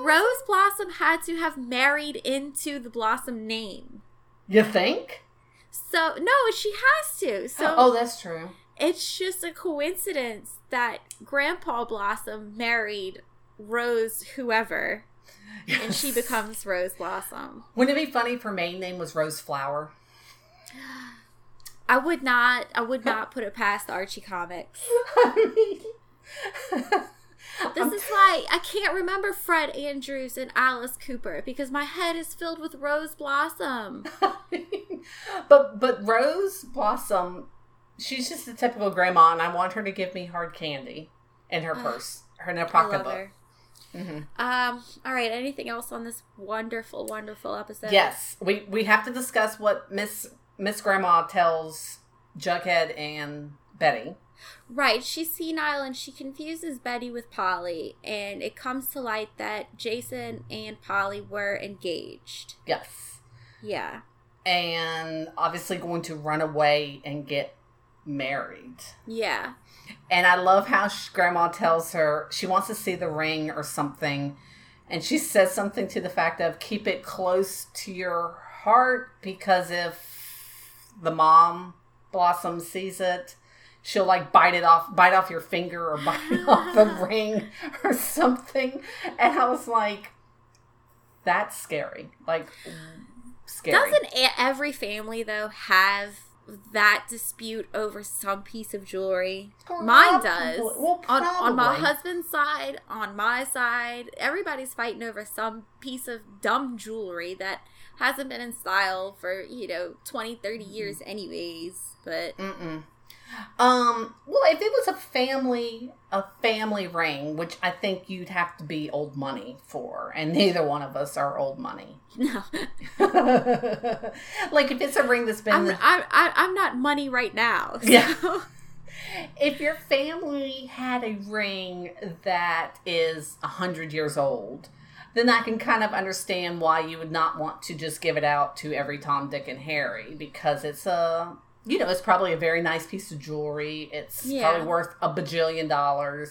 Rose Blossom had to have married into the Blossom name. You think? So, no, she has to. So, oh, that's true. It's just a coincidence that Grandpa Blossom married Rose whoever, and she becomes Rose Blossom. Wouldn't it be funny if her main name was Rose Flower? I would not put it past Archie Comics. This is why I can't remember Fred Andrews and Alice Cooper, because my head is filled with Rose Blossom. But Rose Blossom, she's just a typical grandma, and I want her to give me hard candy in her purse, her in her pocketbook. All right, anything else on this wonderful, wonderful episode? Yes, we have to discuss what Miss Grandma tells Jughead and Betty. Right, she's senile, and she confuses Betty with Polly, and it comes to light that Jason and Polly were engaged. Yes. Yeah. And obviously going to run away and get married. Yeah. And I love how Grandma tells her she wants to see the ring or something. And she says something to the fact of, keep it close to your heart, because if the mom, Blossom, sees it, she'll like bite off your finger or bite off the ring or something. And I was like, that's scary. Like, scary. Doesn't every family, though, have that dispute over some piece of jewelry? Probably. Mine does. Well, on my husband's side, on my side, everybody's fighting over some piece of dumb jewelry that hasn't been in style for, 20, 30 years anyways. But... Mm-mm. Well, if it was a family ring, which I think you'd have to be old money for, and neither one of us are old money. No. Like if it's a ring that's been, I'm not money right now. So. Yeah. If your family had a ring that is 100 years old, then I can kind of understand why you would not want to just give it out to every Tom, Dick, and Harry, because it's a... it's probably a very nice piece of jewelry. It's probably worth $1 bajillion.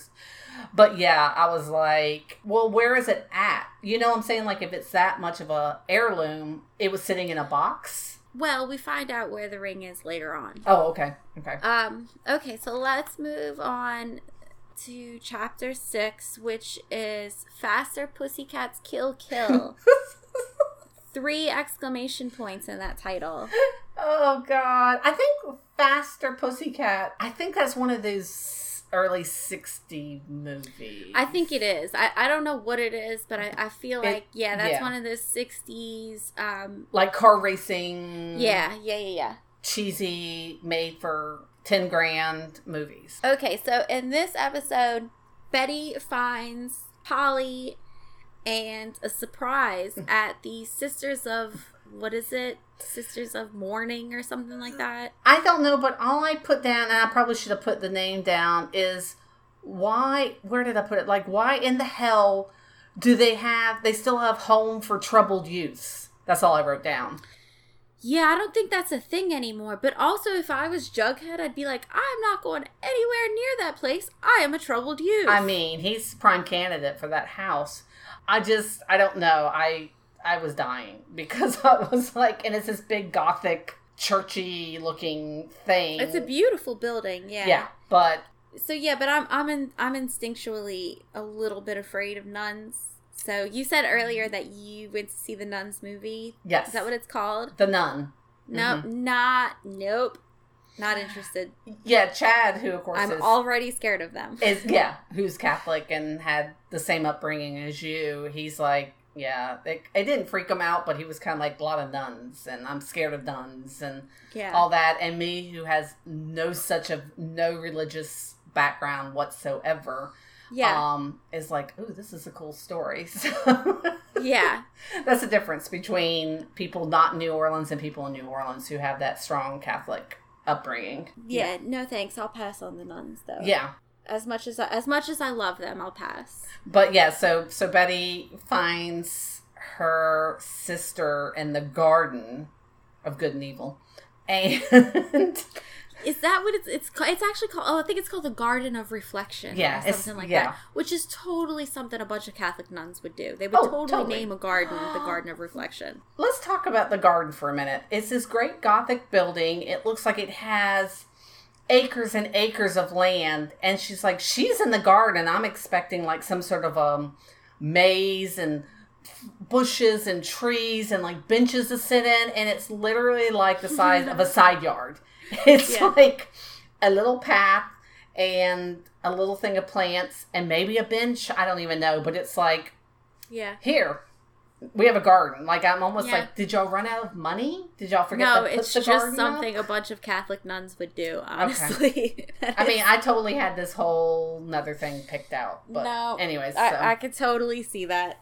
But yeah, I was like, well, where is it at? You know what I'm saying? Like, if it's that much of a heirloom, it was sitting in a box. Well, we find out where the ring is later on. Oh, okay. Okay. Okay, so let's move on to chapter 6, which is Faster Pussycats Kill Kill. 3 exclamation points in that title. Oh, God. I think Faster Pussycat, I think that's one of those early 60 movies. I think it is. I don't know what it is, but I feel that's one of those 60s. Like car racing. Yeah. Cheesy, made for 10 grand movies. Okay, so in this episode, Betty finds Polly and a surprise at the Sisters of... What is it? Sisters of Mourning or something like that? I don't know, but all I put down, and I probably should have put the name down, is where did I put it? Like, why in the hell do they still have Home for Troubled Youth? That's all I wrote down. Yeah, I don't think that's a thing anymore. But also, if I was Jughead, I'd be like, I'm not going anywhere near that place. I am a troubled youth. I mean, he's prime candidate for that house. I don't know. I was dying because I was like, and it's this big gothic, churchy looking thing. It's a beautiful building, yeah. Yeah, but I'm instinctually a little bit afraid of nuns. So you said earlier that you went to see the Nuns movie. Yes, is that what it's called? The Nun. No, mm-hmm. Nope. Not interested. Yeah, Chad, who of course I'm already scared of them. Who's Catholic and had the same upbringing as you? He's like. Yeah, it didn't freak him out, but he was kind of like, a lot of nuns, and I'm scared of nuns, and all that. And me, who has no religious background whatsoever, is like, ooh, this is a cool story. So yeah. That's the difference between people not in New Orleans and people in New Orleans who have that strong Catholic upbringing. Yeah, no thanks. I'll pass on the nuns, though. Yeah. As much as I love them, I'll pass. But yeah, so Betty finds her sister in the Garden of Good and Evil, and is that what it's actually called? Oh, I think it's called the Garden of Reflection. Yeah, or something like that. Which is totally something a bunch of Catholic nuns would do. They would totally name a garden the Garden of Reflection. Let's talk about the garden for a minute. It's this great Gothic building. It looks like it has acres and acres of land, and she's like, she's in the garden. I'm expecting like some sort of maze and bushes and trees and like benches to sit in, and it's literally like the size of a side yard. It's like a little path and a little thing of plants and maybe a bench. I don't even know, but it's like, here. We have a garden. Like, I'm almost like, did y'all run out of money? Did y'all forget to put the garden up? No, it's just something a bunch of Catholic nuns would do, honestly. Okay. I totally had this whole another thing picked out. But anyways. I could totally see that.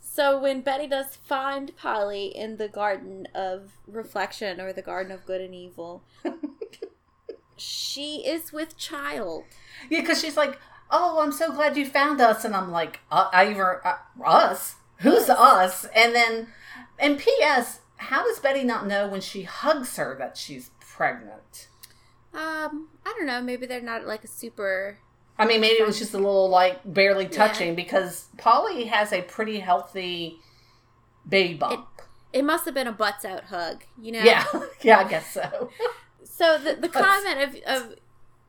So when Betty does find Polly in the Garden of Reflection or the Garden of Good and Evil, she is with child. Yeah, because she's like, oh, I'm so glad you found us. And I'm like, us? Who's us? And P.S., how does Betty not know when she hugs her that she's pregnant? I don't know. Maybe they're not like a super... maybe it was just a little like barely touching because Polly has a pretty healthy baby bump. It, It must have been a butts out hug, you know? Yeah, yeah, I guess so. So the comment of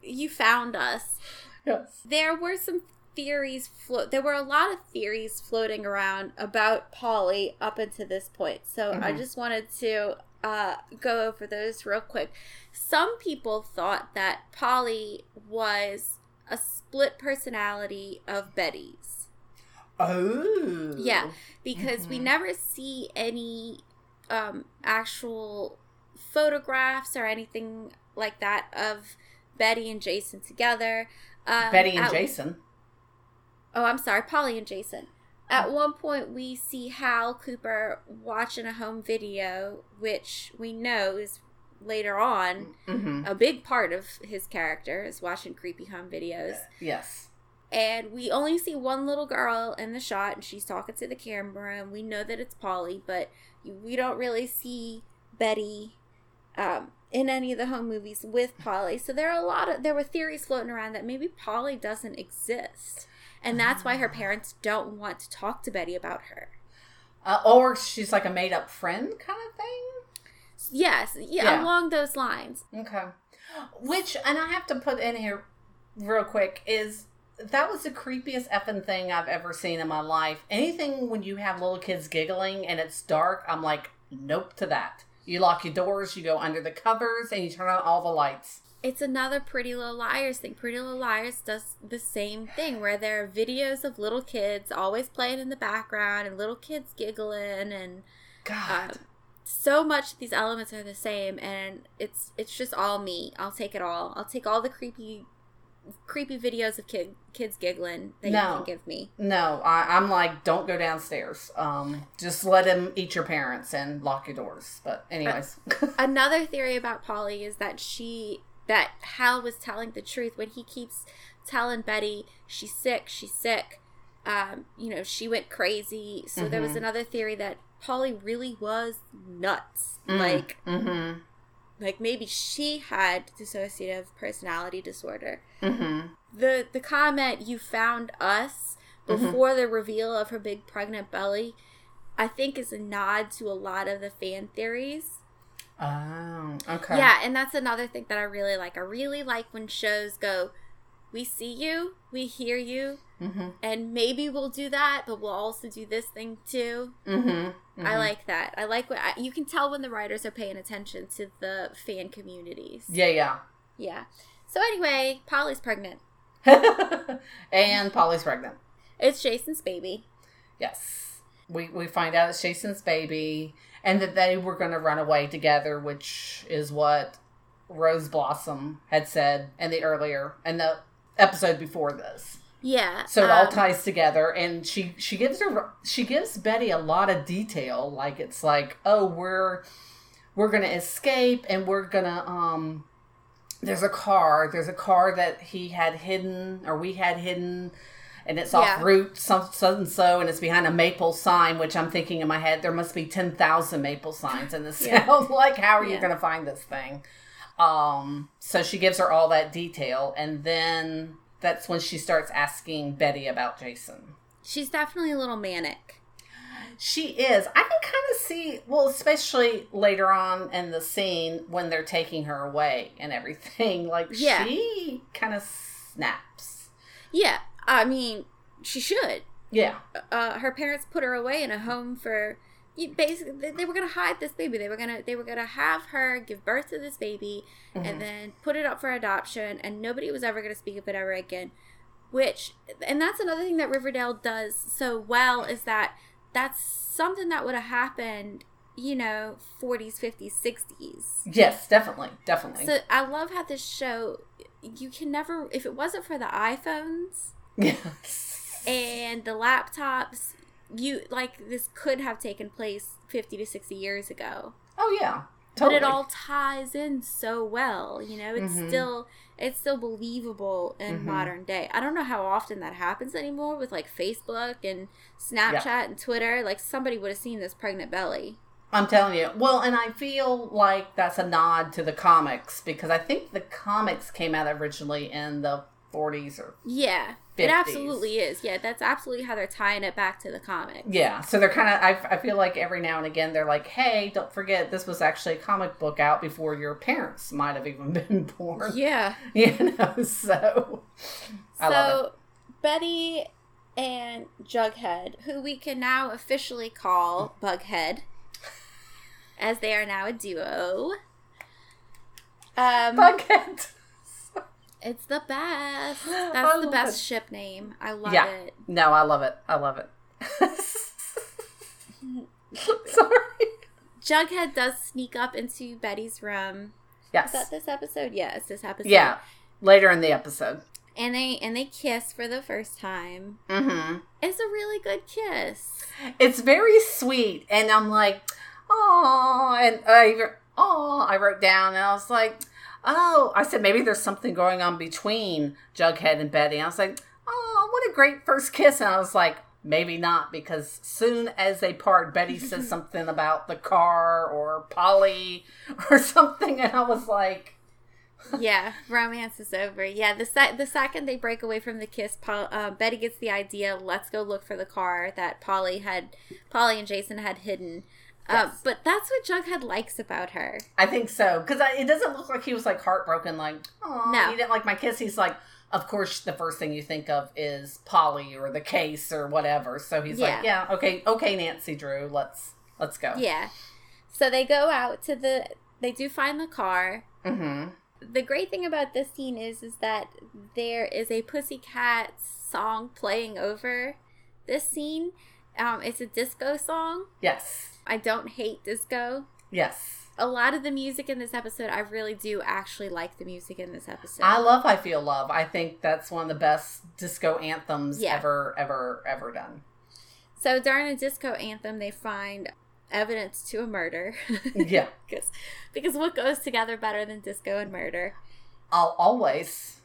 you found us. Yes. There were some theories. There were a lot of theories floating around about Polly up until this point. So I just wanted to go over those real quick. Some people thought that Polly was a split personality of Betty's. Oh. Yeah, because we never see any actual photographs or anything like that of Betty and Jason together. Polly and Jason. At one point, we see Hal Cooper watching a home video, which we know is later on a big part of his character, is watching creepy home videos. Yes. And we only see one little girl in the shot, and she's talking to the camera, and we know that it's Polly, but we don't really see Betty in any of the home movies with Polly. So there were theories floating around that maybe Polly doesn't exist, and that's why her parents don't want to talk to Betty about her. Or she's like a made-up friend kind of thing? Yes, yeah, along those lines. Okay. Which, and I have to put in here real quick, is... that was the creepiest effing thing I've ever seen in my life. Anything when you have little kids giggling and it's dark, I'm like, nope to that. You lock your doors, you go under the covers, and you turn on all the lights. It's another Pretty Little Liars thing. Pretty Little Liars does the same thing, where there are videos of little kids always playing in the background and little kids giggling. And God. So much of these elements are the same, and it's just all me. I'll take it all. I'll take all the creepy videos of kids giggling that you can give me. No, I'm like, don't go downstairs. Just let them eat your parents and lock your doors. But anyways. Another theory about Polly is that that Hal was telling the truth when he keeps telling Betty she's sick. She went crazy. So there was another theory that Polly really was nuts. Like, maybe she had dissociative personality disorder. The comment, you found us, before the reveal of her big pregnant belly, I think is a nod to a lot of the fan theories. Oh, okay. Yeah, and that's another thing that I really like. I really like when shows go, we see you, we hear you, and maybe we'll do that, but we'll also do this thing too. I like that. I like what you can tell when the writers are paying attention to the fan communities. Yeah. So anyway, Polly's pregnant. And Polly's pregnant. It's Jason's baby. Yes. We find out it's Jason's baby, and that they were going to run away together, which is what Rose Blossom had said in the episode before this. Yeah. So it all ties together, and she gives Betty a lot of detail. Like, it's like, oh, we're gonna escape, and we're gonna there's a car that we had hidden, and it's off route so and it's behind a maple sign, which I'm thinking in my head, there must be 10,000 maple signs in the south. Like, how are you gonna find this thing? So she gives her all that detail, and then that's when she starts asking Betty about Jason. She's definitely a little manic. She is. I can kind of see, well, especially later on in the scene when they're taking her away and everything. Like, she kind of snaps. Yeah. I mean, she should. Yeah. Her parents put her away in a home for... basically, they were gonna hide this baby. They were gonna have her give birth to this baby, and then put it up for adoption. And nobody was ever gonna speak of it ever again. And that's another thing that Riverdale does so well, is that's something that would have happened, 40s, 50s, 60s. Yes, definitely. So I love how this show, you can never, if it wasn't for the iPhones, and the laptops. This could have taken place 50 to 60 years ago. Oh, yeah. Totally. But it all ties in so well, it's still believable in modern day. I don't know how often that happens anymore with, Facebook and Snapchat and Twitter. Like, somebody would have seen this pregnant belly. I'm telling you. Well, and I feel like that's a nod to the comics, because I think the comics came out originally in the 40s or 50s. It absolutely is. Yeah, that's absolutely how they're tying it back to the comic. Yeah, so they're kind of, I feel like every now and again they're like, hey, don't forget this was actually a comic book out before your parents might have even been born. Yeah. You know, so I love it. Betty and Jughead, who we can now officially call Bughead, as they are now a duo. Bughead. It's the best. That's the best ship name. I love it. No, I love it. Sorry. Jughead does sneak up into Betty's room. Yes. Is that this episode? Yeah, it's this episode. Yeah, later in the episode. And they kiss for the first time. Mm-hmm. It's a really good kiss. It's very sweet. And I'm like, I wrote down and I was like, oh, I said, maybe there's something going on between Jughead and Betty. And I was like, oh, what a great first kiss. And I was like, maybe not, because soon as they part, Betty says something about the car or Polly or something. And I was like, yeah, romance is over. Yeah, the second they break away from the kiss, Betty gets the idea, let's go look for the car that Polly and Jason had hidden. Yes. But that's what Jughead likes about her. I think so. Because it doesn't look like he was like heartbroken, like, oh, no, you didn't like my kiss. He's like, of course, the first thing you think of is Polly or the case or whatever. So he's like, yeah, okay, Nancy Drew, let's go. Yeah. So they go out to they do find the car. Mm-hmm. The great thing about this scene is that there is a Pussycat song playing over this scene. It's a disco song. Yes. I don't hate disco. Yes. A lot of the music in this episode, I really do actually like the music in this episode. I love I Feel Love. I think that's one of the best disco anthems ever done. So during a disco anthem, they find evidence to a murder. Yeah. Because what goes together better than disco and murder? Always.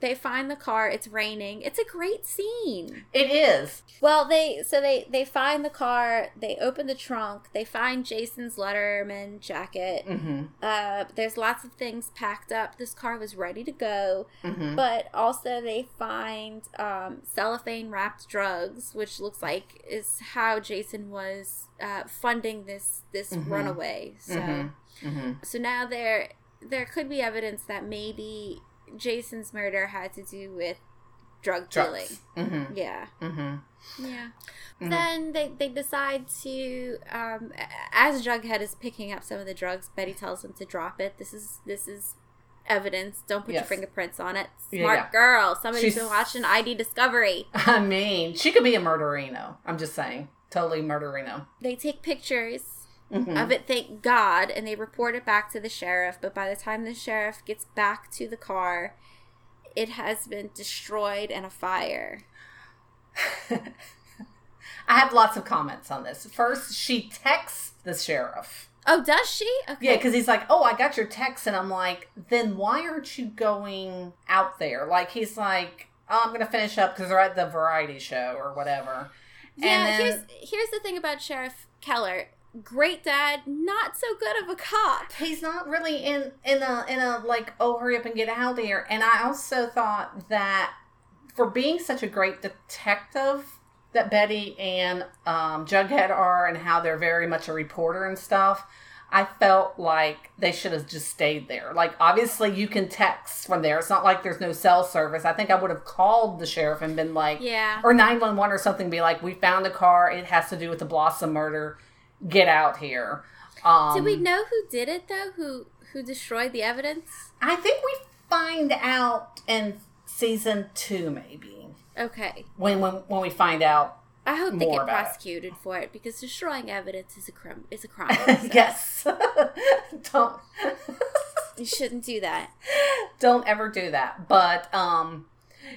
They find the car. It's raining. It's a great scene. It is. Well, they find the car. They open the trunk. They find Jason's Letterman jacket. Mm-hmm. There's lots of things packed up. This car was ready to go. Mm-hmm. But also they find cellophane wrapped drugs, which looks like is how Jason was funding this mm-hmm. runaway. So, mm-hmm. so now there could be evidence that maybe Jason's murder had to do with drugs. Dealing. Mm-hmm. Yeah. Mm-hmm. Yeah. Mm-hmm. Then they decide to, as Jughead is picking up some of the drugs, Betty tells him to drop it. This is evidence. Don't put your fingerprints on it. Smart girl. Somebody's been watching ID Discovery. I mean, she could be a murderino. I'm just saying. Totally murderino. They take pictures. Mm-hmm. Of it, thank God, and they report it back to the sheriff, but by the time the sheriff gets back to the car, it has been destroyed in a fire. I have lots of comments on this. First, she texts the sheriff. Oh, does she? Okay. Yeah, because he's like, oh, I got your text, and I'm like, then why aren't you going out there? Like, he's like, oh, I'm going to finish up because they're at the variety show or whatever. Yeah, and then, here's the thing about Sheriff Keller. Great dad, not so good of a cop. He's not really in a like, oh, hurry up and get out here. And I also thought that for being such a great detective that Betty and Jughead are, and how they're very much a reporter and stuff, I felt like they should have just stayed there. Like, obviously you can text from there. It's not like there's no cell service. I think I would have called the sheriff and been like, or 911 or something, be like, we found a car. It has to do with the Blossom murder. Get out here. Do we know who did it, though? Who destroyed the evidence? I think we find out in season 2, maybe. Okay. When we find out, I hope more they get prosecuted for it, because destroying evidence is a crime. Yes. Don't. You shouldn't do that. Don't ever do that. But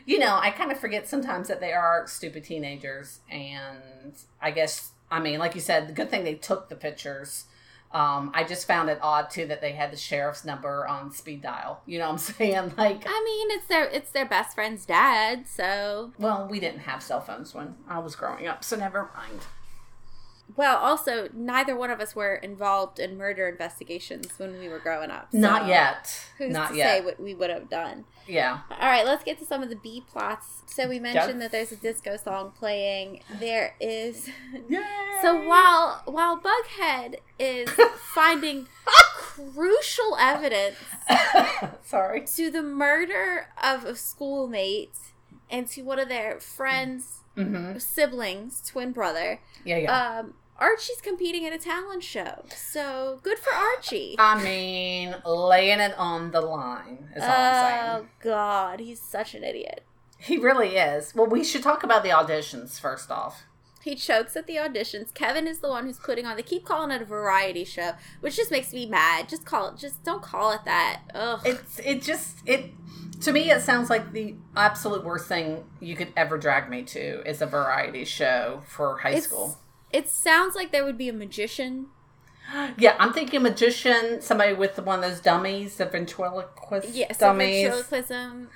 you know, I kind of forget sometimes that they are stupid teenagers, and I guess. I mean, like you said, the good thing they took the pictures. I just found it odd, too, that they had the sheriff's number on speed dial. You know what I'm saying? Like, I mean, it's their best friend's dad, so. Well, we didn't have cell phones when I was growing up, so never mind. Well, also, neither one of us were involved in murder investigations when we were growing up. So not yet. Who's to say what we would have done? Yeah. All right, let's get to some of the B plots. So we mentioned that there's a disco song playing. There is. Yay! So while Bughead is finding crucial evidence to the murder of a schoolmate and to one of their friends' siblings, twin brother. Yeah, yeah. Archie's competing in a talent show. So good for Archie. I mean, laying it on the line is all I'm saying. Oh, God. He's such an idiot. He really is. Well, we should talk about the auditions first off. He chokes at the auditions. Kevin is the one who's putting on. They keep calling it a variety show, which just makes me mad. Don't call it that. Ugh. To me, it sounds like the absolute worst thing you could ever drag me to is a variety show for high school. It sounds like there would be a magician. Yeah, I'm thinking magician, somebody with one of those dummies, the ventriloquist dummies. Yes, ventriloquism.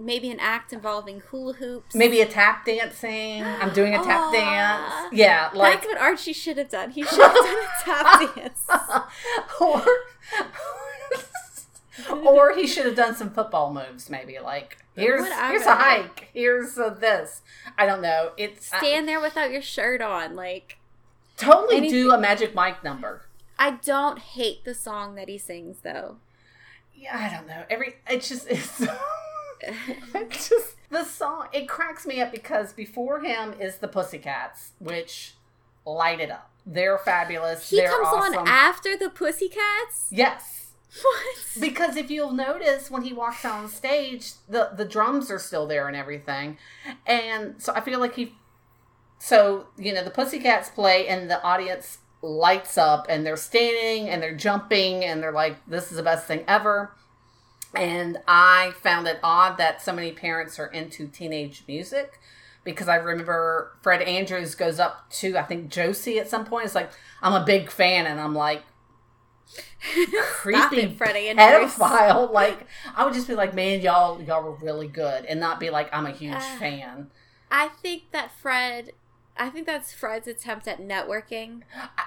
Maybe an act involving hula hoops. Maybe a tap dancing. I'm doing a tap dance. Yeah, like that's what Archie should have done. He should have done a tap dance. Or he should have done some football moves, maybe. Like, here's a hike. Here's this. I don't know. Stand there without your shirt on. Like, totally anything. Do a Magic Mike number. I don't hate the song that he sings, though. Yeah, I don't know. The song, it cracks me up because before him is the Pussycats, which light it up. They're fabulous. He comes awesome. On after the Pussycats? Yes. What? Because if you'll notice, when he walks out on stage, the drums are still there and everything. And so I feel like the Pussycats play and the audience lights up and they're standing and they're jumping and they're like, this is the best thing ever. And I found it odd that so many parents are into teenage music because I remember Fred Andrews goes up to, I think, Josie at some point. It's like, I'm a big fan. And I'm like, creepy pedophile. Like, I would just be like, man, y'all were really good, and not be like, I'm a huge fan. I think that's Fred's attempt at networking.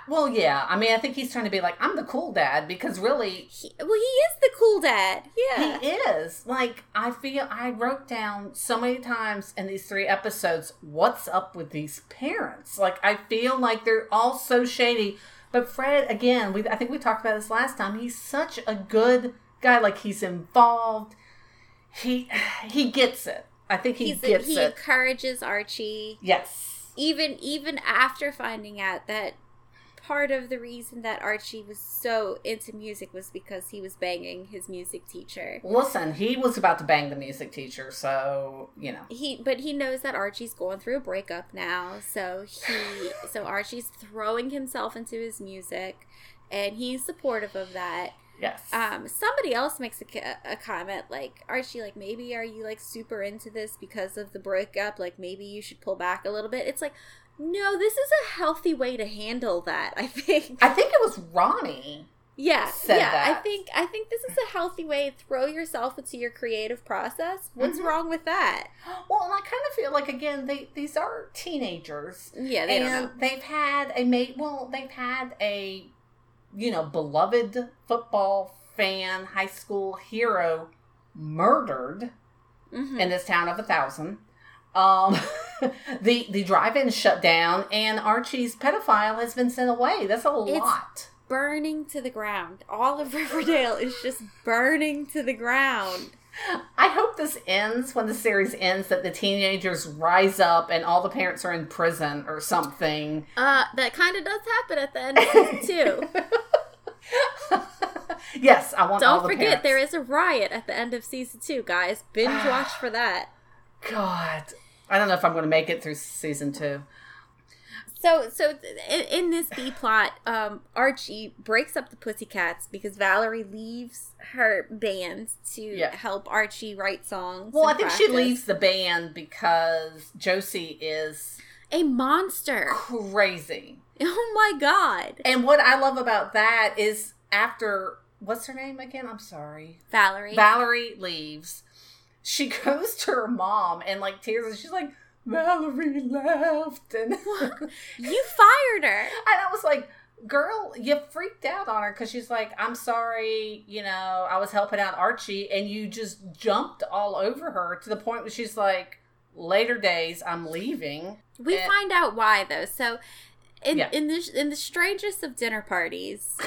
Well, yeah. I mean, I think he's trying to be like, I'm the cool dad, because really, he is the cool dad. Yeah, he is. Like, I feel I wrote down so many times in these 3 episodes, what's up with these parents? Like, I feel like they're all so shady. But Fred, again, I think we talked about this last time. He's such a good guy. Like, he's involved. He gets it. I think he encourages Archie. Yes. Even after finding out that part of the reason that Archie was so into music was because he was banging his music teacher. Listen, he was about to bang the music teacher, so, you know. But he knows that Archie's going through a breakup now, so Archie's throwing himself into his music, and he's supportive of that. Yes. Somebody else makes a comment, like, Archie, like, maybe are you, like, super into this because of the breakup? Like, maybe you should pull back a little bit. It's like, no, this is a healthy way to handle that, I think. I think it was Ronnie. Yeah, said that. I think this is a healthy way to throw yourself into your creative process. What's wrong with that? Well, and I kind of feel like, again, these are teenagers. Yeah, they don't know. They've had a beloved football fan, high school hero murdered in this town of 1,000. The drive-in shut down, and Archie's pedophile has been sent away. That's a lot. It's burning to the ground. All of Riverdale is just burning to the ground. I hope this ends, when the series ends, that the teenagers rise up and all the parents are in prison or something. That kind of does happen at the end of season 2. Yes, I want all the parents. Don't forget, there is a riot at the end of season 2, guys. Binge watch for that. God, I don't know if I'm going to make it through season 2. So in this B-plot, Archie breaks up the Pussycats because Valerie leaves her band to help Archie write songs. Well, I think she leaves the band because Josie is... a monster. Crazy. Oh, my God. And what I love about that is after... what's her name again? I'm sorry. Valerie. Valerie leaves. She goes to her mom and, like, tears, and she's like, Mallory left. And you fired her. And I was like, girl, you freaked out on her because she's like, I'm sorry, you know, I was helping out Archie, and you just jumped all over her to the point where she's like, later days, I'm leaving. We find out why, though. So in the strangest of dinner parties.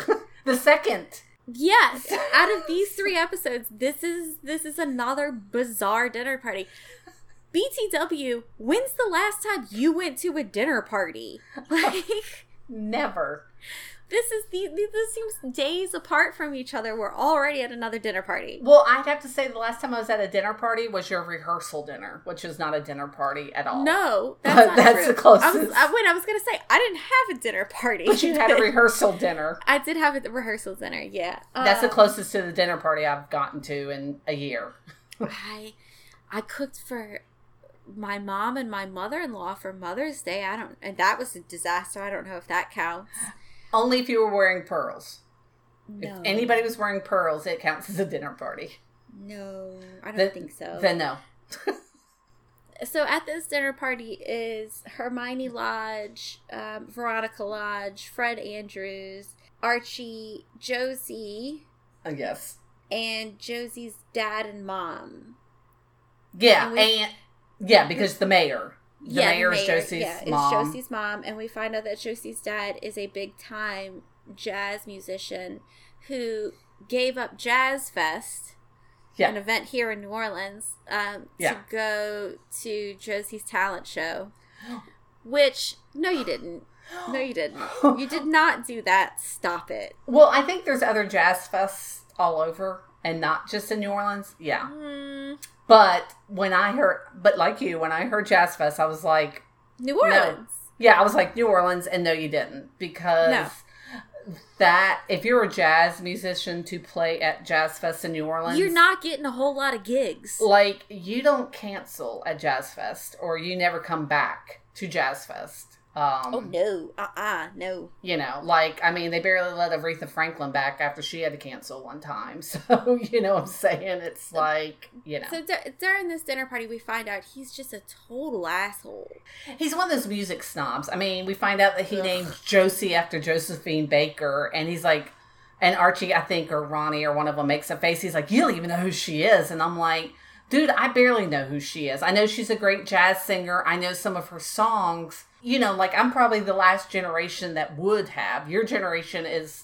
The second. Yes. Out of these three episodes, this is another bizarre dinner party. BTW, when's the last time you went to a dinner party? Like, never. This seems days apart from each other. We're already at another dinner party. Well, I'd have to say the last time I was at a dinner party was your rehearsal dinner, which is not a dinner party at all. No, that's not that's true. The closest. I was going to say, I didn't have a dinner party. But you had a rehearsal dinner. I did have a rehearsal dinner, yeah. That's the closest to the dinner party I've gotten to in a year. I cooked for my mom and my mother-in-law for Mother's Day. And that was a disaster. I don't know if that counts. Only if you were wearing pearls. No. If anybody was wearing pearls, it counts as a dinner party. No, I don't think so. Then no. So at this dinner party is Hermione Lodge, Veronica Lodge, Fred Andrews, Archie, Josie. Yes. And Josie's dad and mom. Yeah, because the mayor. The mayor is Josie's mom. Yeah, it's Josie's mom, and we find out that Josie's dad is a big-time jazz musician who gave up Jazz Fest, an event here in New Orleans, to go to Josie's talent show, which, no, you didn't. No, you didn't. You did not do that. Stop it. Well, I think there's other Jazz Fests all over, and not just in New Orleans. Yeah. Mm. When I heard Jazz Fest, I was like... New Orleans. No. Yeah, I was like, New Orleans, and no, you didn't. Because if you're a jazz musician to play at Jazz Fest in New Orleans... You're not getting a whole lot of gigs. Like, you don't cancel at Jazz Fest, or you never come back to Jazz Fest. No. You know, like, I mean, they barely let Aretha Franklin back after she had to cancel one time. So, you know what I'm saying? It's like, you know. So during this dinner party, we find out he's just a total asshole. He's one of those music snobs. I mean, we find out that he named Josie after Josephine Baker. And he's like, and Archie, I think, or Ronnie or one of them makes a face. He's like, you don't even know who she is. And I'm like, dude, I barely know who she is. I know she's a great jazz singer. I know some of her songs. You know, like, I'm probably the last generation that would have. Your generation is...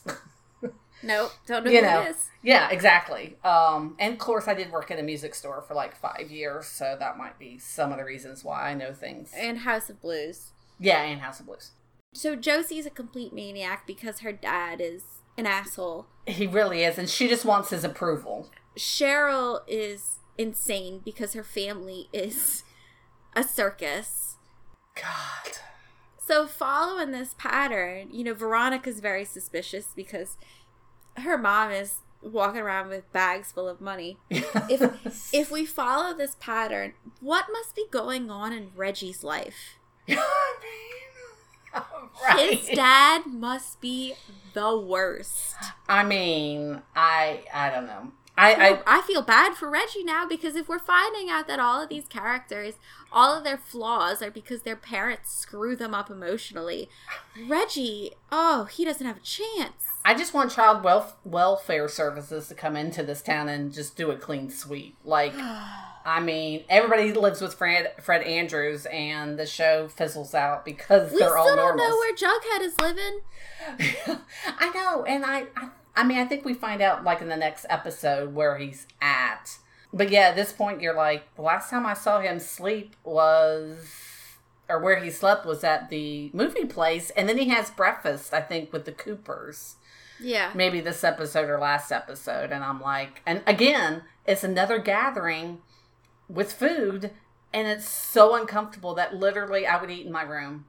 Nope, don't know who it is. Yeah, exactly. And, of course, I did work in a music store for, like, 5 years, so that might be some of the reasons why I know things. And House of Blues. Yeah, and House of Blues. So Josie's a complete maniac because her dad is an asshole. He really is, and she just wants his approval. Cheryl is insane because her family is a circus. God. So following this pattern, you know, Veronica's very suspicious because her mom is walking around with bags full of money. If we follow this pattern, what must be going on in Reggie's life? Right. His dad must be the worst. I mean, I don't know. I feel bad for Reggie now because if we're finding out that all of these characters, all of their flaws are because their parents screw them up emotionally, Reggie, he doesn't have a chance. I just want child welfare services to come into this town and just do a clean sweep. Like, I mean, everybody lives with Fred Andrews, and the show fizzles out because they're all normals. We still don't know where Jughead is living. I know, and I mean, I think we find out, like, in the next episode where he's at. But, yeah, at this point, you're like, the last time I saw him sleep where he slept was at the movie place. And then he has breakfast, I think, with the Coopers. Yeah. Maybe this episode or last episode. And I'm like, and again, it's another gathering with food. And it's so uncomfortable that literally I would eat in my room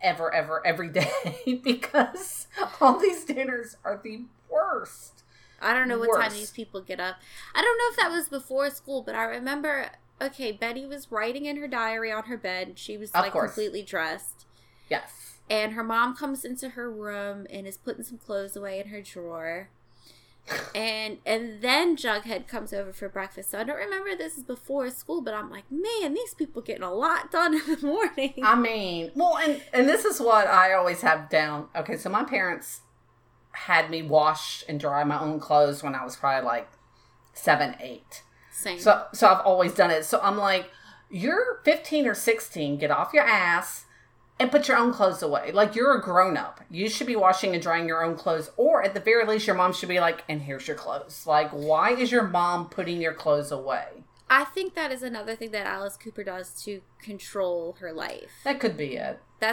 every day because all these dinners are the worst. I don't know what time these people get up. I don't know if that was before school, but I remember, Betty was writing in her diary on her bed. She was, like, completely dressed. Yes. And her mom comes into her room and is putting some clothes away in her drawer. And then Jughead comes over for breakfast. So I don't remember this is before school, but I'm like, man, these people getting a lot done in the morning. I mean, well, and this is what I always have down. Okay, so my parents had me wash and dry my own clothes when I was probably like 7, 8. Same. So I've always done it. So I'm like, you're 15 or 16, get off your ass and put your own clothes away. Like, you're a grown-up. You should be washing and drying your own clothes. Or, at the very least, your mom should be like, and here's your clothes. Like, why is your mom putting your clothes away? I think that is another thing that Alice Cooper does to control her life. That could be it. I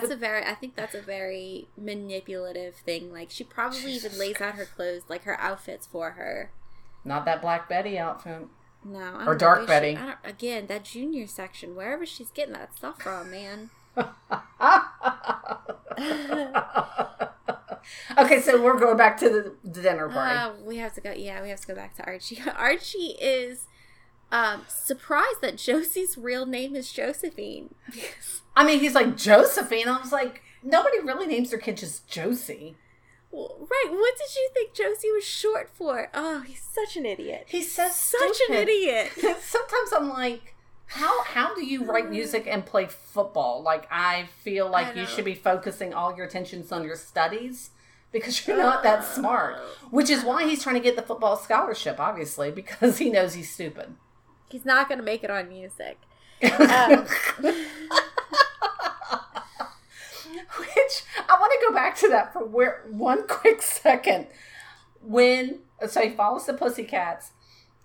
think that's a very manipulative thing. Like, she probably even lays out her clothes, like, her outfits for her. Not that Black Betty outfit. No. Or Dark Betty. Again, that junior section, wherever she's getting that stuff from, man. Okay, so we're going back to the dinner party. We have to go back to Archie. Archie is surprised that Josie's real name is Josephine. I mean, he's like, Josephine? I was like, nobody really names their kid just Josie. Well, right, what did you think Josie was short for? Oh, he's such an idiot. He's so stupid. Such an idiot. Sometimes I'm like, How do you write music and play football? Like, I feel like you should be focusing all your attentions on your studies because you're not that smart. Which is why he's trying to get the football scholarship, obviously, because he knows he's stupid. He's not going to make it on music. Which, I want to go back to that for one quick second. So he follows the Pussycats.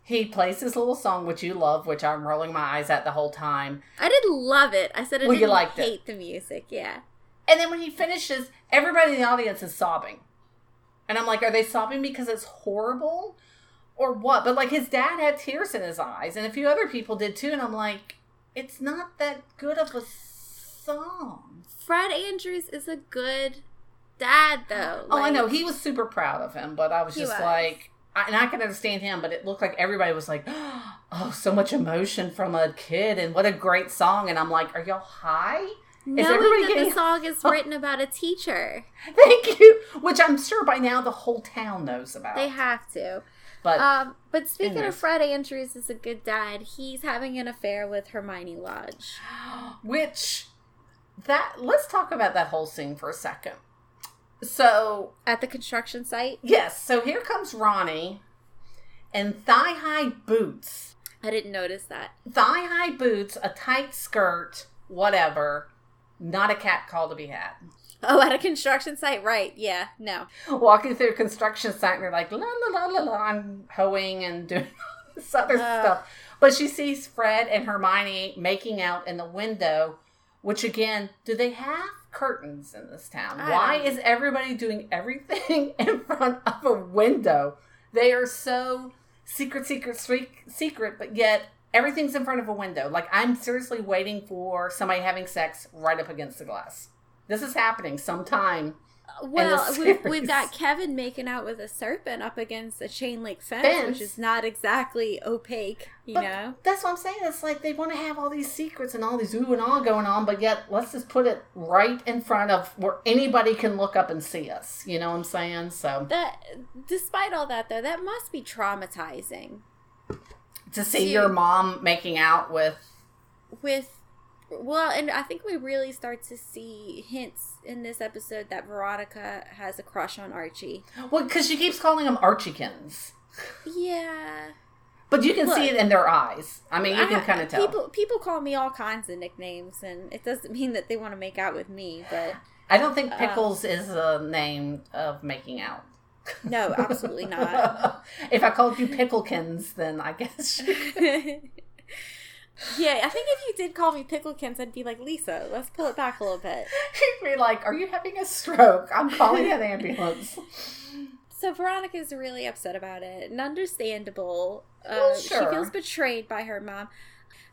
He plays his little song, which you love, which I'm rolling my eyes at the whole time. I didn't love it. I said I didn't hate it. The music, yeah. And then when he finishes, everybody in the audience is sobbing. And I'm like, are they sobbing because it's horrible or what? But, like, his dad had tears in his eyes, and a few other people did too. And I'm like, it's not that good of a song. Fred Andrews is a good dad, though. Oh, I know. He was super proud of him, but I was just like... And I can understand him, but it looked like everybody was like, oh, so much emotion from a kid, and what a great song. And I'm like, are y'all high? The song is written about a teacher. Thank you. Which I'm sure by now the whole town knows about. They have to. But speaking of Fred Andrews is a good dad, he's having an affair with Hermione Lodge. Let's talk about that whole scene for a second. So at the construction site? Yes. So here comes Ronnie in thigh-high boots. I didn't notice that. Thigh-high boots, a tight skirt, whatever. Not a cat call to be had. Oh, at a construction site? Right. Yeah. No. Walking through a construction site and they're like, la, la, la, la, la. I'm hoeing and doing all this other stuff. But she sees Fred and Hermione making out in the window, which again, do they have curtains in this town? Why is everybody doing everything in front of a window? They are so secret, but yet everything's in front of a window. Like, I'm seriously waiting for somebody having sex right up against the glass. This is happening sometime. Well, we've got Kevin making out with a serpent up against a chain link fence. Which is not exactly opaque, you know? That's what I'm saying. It's like they want to have all these secrets and all these ooh and all going on, but yet let's just put it right in front of where anybody can look up and see us. You know what I'm saying? So that, despite all that, though, that must be traumatizing. To see your mom making out with... Well, and I think we really start to see hints in this episode that Veronica has a crush on Archie. Well, because she keeps calling them Archiekins. Yeah. But you can see it in their eyes. I mean, you can kind of tell. People call me all kinds of nicknames, and it doesn't mean that they want to make out with me, but... I don't think Pickles is a name of making out. No, absolutely not. If I called you Picklekins, then I guess you could. Yeah, I think if you did call me Picklekins, I'd be like, Lisa, let's pull it back a little bit. You'd be like, are you having a stroke? I'm calling an ambulance. So Veronica's really upset about it, and understandable. Well, sure. She feels betrayed by her mom.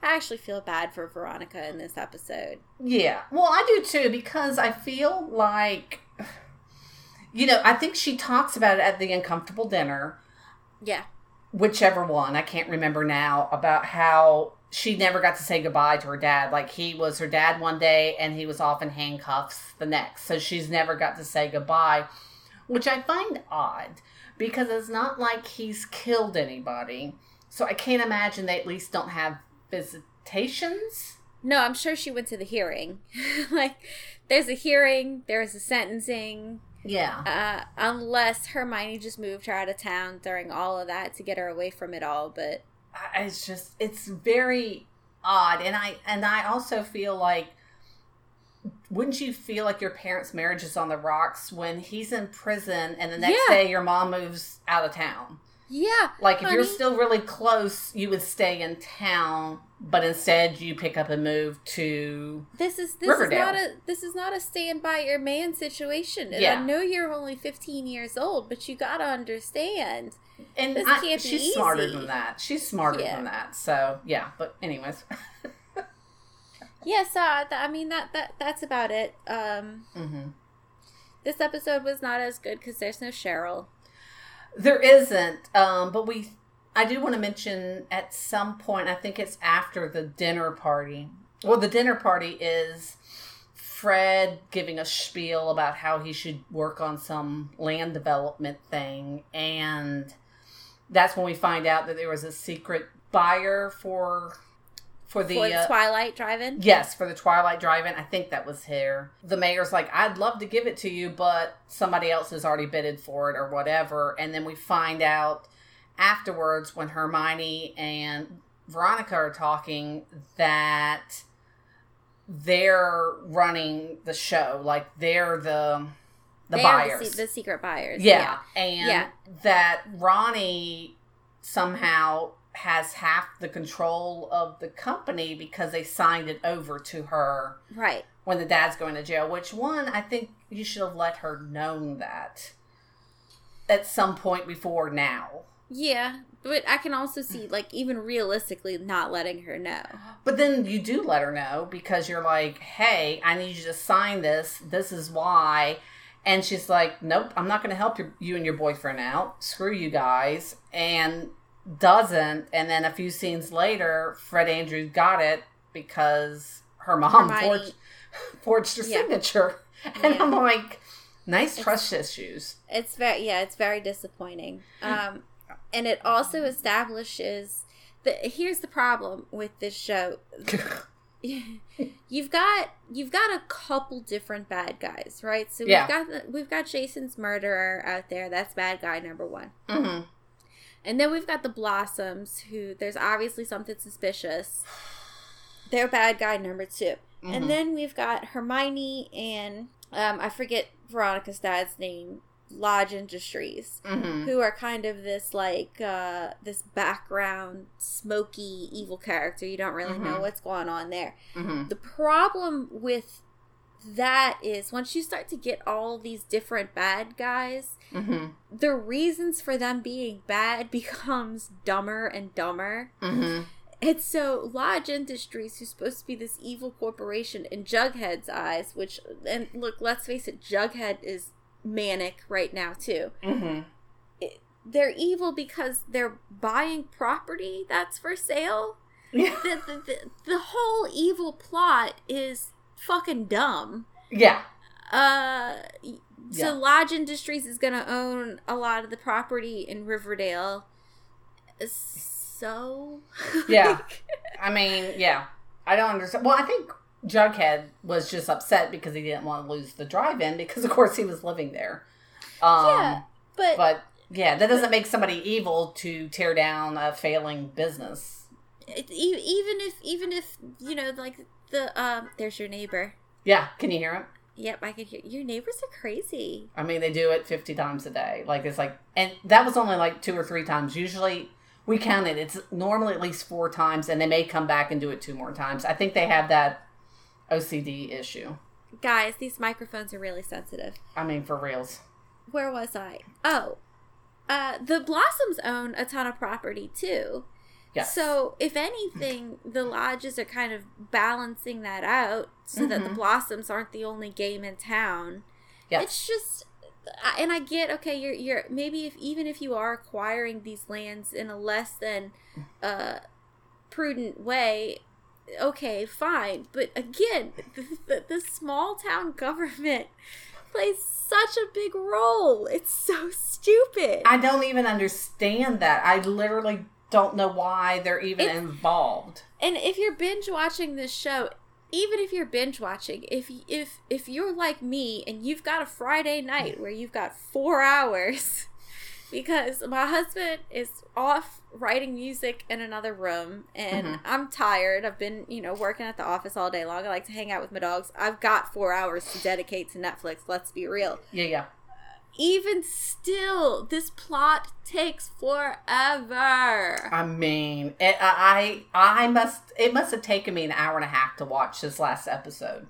I actually feel bad for Veronica in this episode. Yeah, well, I do too, because I feel like, you know, I think she talks about it at the uncomfortable dinner. Yeah. Whichever one, I can't remember now, about how... She never got to say goodbye to her dad. Like, he was her dad one day, and he was off in handcuffs the next. So she's never got to say goodbye, which I find odd because it's not like he's killed anybody. So I can't imagine they at least don't have visitations. No, I'm sure she went to the hearing. Like, there's a hearing, there's a sentencing. Yeah. Unless Hermione just moved her out of town during all of that to get her away from it all, but... It's just, it's very odd. And I also feel like, wouldn't you feel like your parents' marriage is on the rocks when he's in prison and the next day your mom moves out of town? Yeah. Like, honey, if you're still really close, you would stay in town, but instead you pick up and move to Riverdale. This is not a stand by your man situation. And I know you're only 15 years old, but you gotta understand. And this can't be easy. She's smarter than that. So, yeah. But anyways. That's about it. This episode was not as good because there's no Cheryl. There isn't, but I do want to mention at some point, I think it's after the dinner party. Well, the dinner party is Fred giving a spiel about how he should work on some land development thing, and that's when we find out that there was a secret buyer for the Twilight Drive-In? Yes, for the Twilight Drive-In. I think that was here. The mayor's like, I'd love to give it to you, but somebody else has already bidded for it or whatever. And then we find out afterwards when Hermione and Veronica are talking that they're running the show. Like, they're the buyers. The secret buyers. Yeah. And that Ronnie somehow has half the control of the company because they signed it over to her right when the dad's going to jail, which I think you should have let her known that at some point before now. Yeah, but I can also see, like, even realistically not letting her know. But then you do let her know because you're like, hey, I need you to sign this. This is why. And she's like, nope, I'm not going to help you and your boyfriend out. Screw you guys. And doesn't, and then a few scenes later Fred Andrews got it because her mom forged her signature. And I'm like, trust issues. It's very disappointing. And it also establishes here's the problem with this show. You've got a couple different bad guys, right? So we've got Jason's murderer out there. That's bad guy number one. Mm-hmm. And then we've got the Blossoms, who there's obviously something suspicious. They're bad guy number two. Mm-hmm. And then we've got Hermione and, I forget Veronica's dad's name, Lodge Industries, who are kind of this, like, this background, smoky, evil character. You don't really know what's going on there. Mm-hmm. The problem with that is once you start to get all these different bad guys, the reasons for them being bad becomes dumber and dumber. And so Lodge Industries, who's supposed to be this evil corporation in Jughead's eyes, and look, let's face it, Jughead is manic right now too. They're evil because they're buying property that's for sale. The whole evil plot is fucking dumb. So Lodge Industries is gonna own a lot of the property in Riverdale, so I don't understand. Well, I think Jughead was just upset because he didn't want to lose the drive-in because of course he was living there. That doesn't make somebody evil to tear down a failing business. Even if you know, like, there's your neighbor. Yeah, can you hear him? Yep, I can hear. Your neighbors are crazy. I mean, they do it 50 times a day. Like, it's like, and that was only like 2 or 3 times. Usually, we count it. It's normally at least 4 times, and they may come back and do it 2 more times. I think they have that OCD issue. Guys, these microphones are really sensitive. I mean, for reals. Where was I? Oh, the Blossoms own a ton of property too. Yes. So, if anything, the Lodges are kind of balancing that out so that the Blossoms aren't the only game in town. Yes. It's just, and I get, okay, you're maybe even if you are acquiring these lands in a less than prudent way, okay, fine. But again, the small town government plays such a big role. It's so stupid. I don't even understand that. I literally don't know why they're even involved. And if you're binge watching this show, even if you're binge watching, if you're like me and you've got a Friday night where you've got 4 hours, because my husband is off writing music in another room and I'm tired. I've been, working at the office all day long. I like to hang out with my dogs. I've got 4 hours to dedicate to Netflix. Let's be real. Yeah. Even still, this plot takes forever. I mean, it must have taken me an hour and a half to watch this last episode.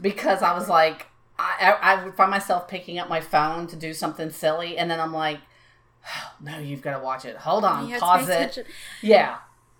Because I was like, I would find myself picking up my phone to do something silly, and then I'm like, oh, no, you've got to watch it. Hold on, pause it. Yeah.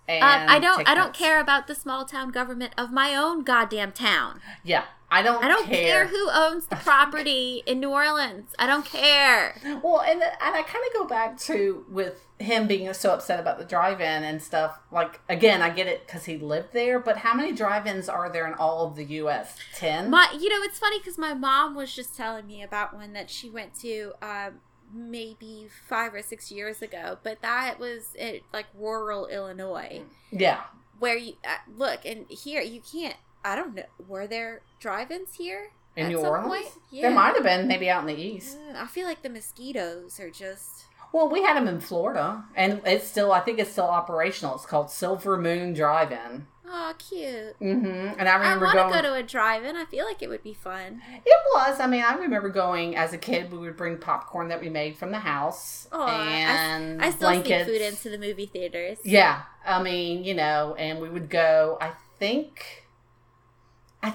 And I don't care about the small town government of my own goddamn town. Yeah. I don't care who owns the property in New Orleans. I don't care. Well, and I kind of go back to with him being so upset about the drive-in and stuff. Like, again, I get it because he lived there, but how many drive-ins are there in all of the U.S.? 10? It's funny because my mom was just telling me about one that she went to maybe 5 or 6 years ago, but that was at, rural Illinois. Yeah. Where you... look, and here, you can't... I don't know. Were there drive-ins here in New Orleans? Yeah. There might have been, maybe out in the east. I feel like the mosquitoes are just... Well, we had them in Florida, and I think it's still operational. It's called Silver Moon Drive-In. Oh, cute. Mm-hmm. And I remember I want to go to a drive-in. I feel like it would be fun. It was. I mean, I remember going as a kid. We would bring popcorn that we made from the house and I still blankets. Sneak food into the movie theaters. Yeah. I mean, and we would go, I think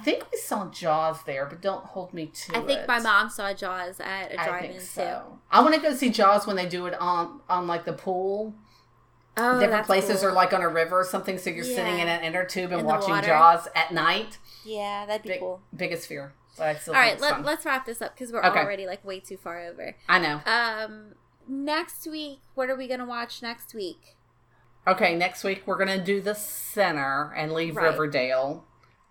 we saw Jaws there, but don't hold me to it. I think my mom saw Jaws at a drive-in, too. I want to go see Jaws when they do it on the pool. Oh, different places cool. Or, on a river or something, so you're sitting in an inner tube and watching Jaws at night. Yeah, that'd be cool. Biggest fear. But I still think it's fun. Let's wrap this up, because we're already, way too far over. I know. Next week, what are we going to watch next week? Okay, next week, we're going to do The Sinner and leave Riverdale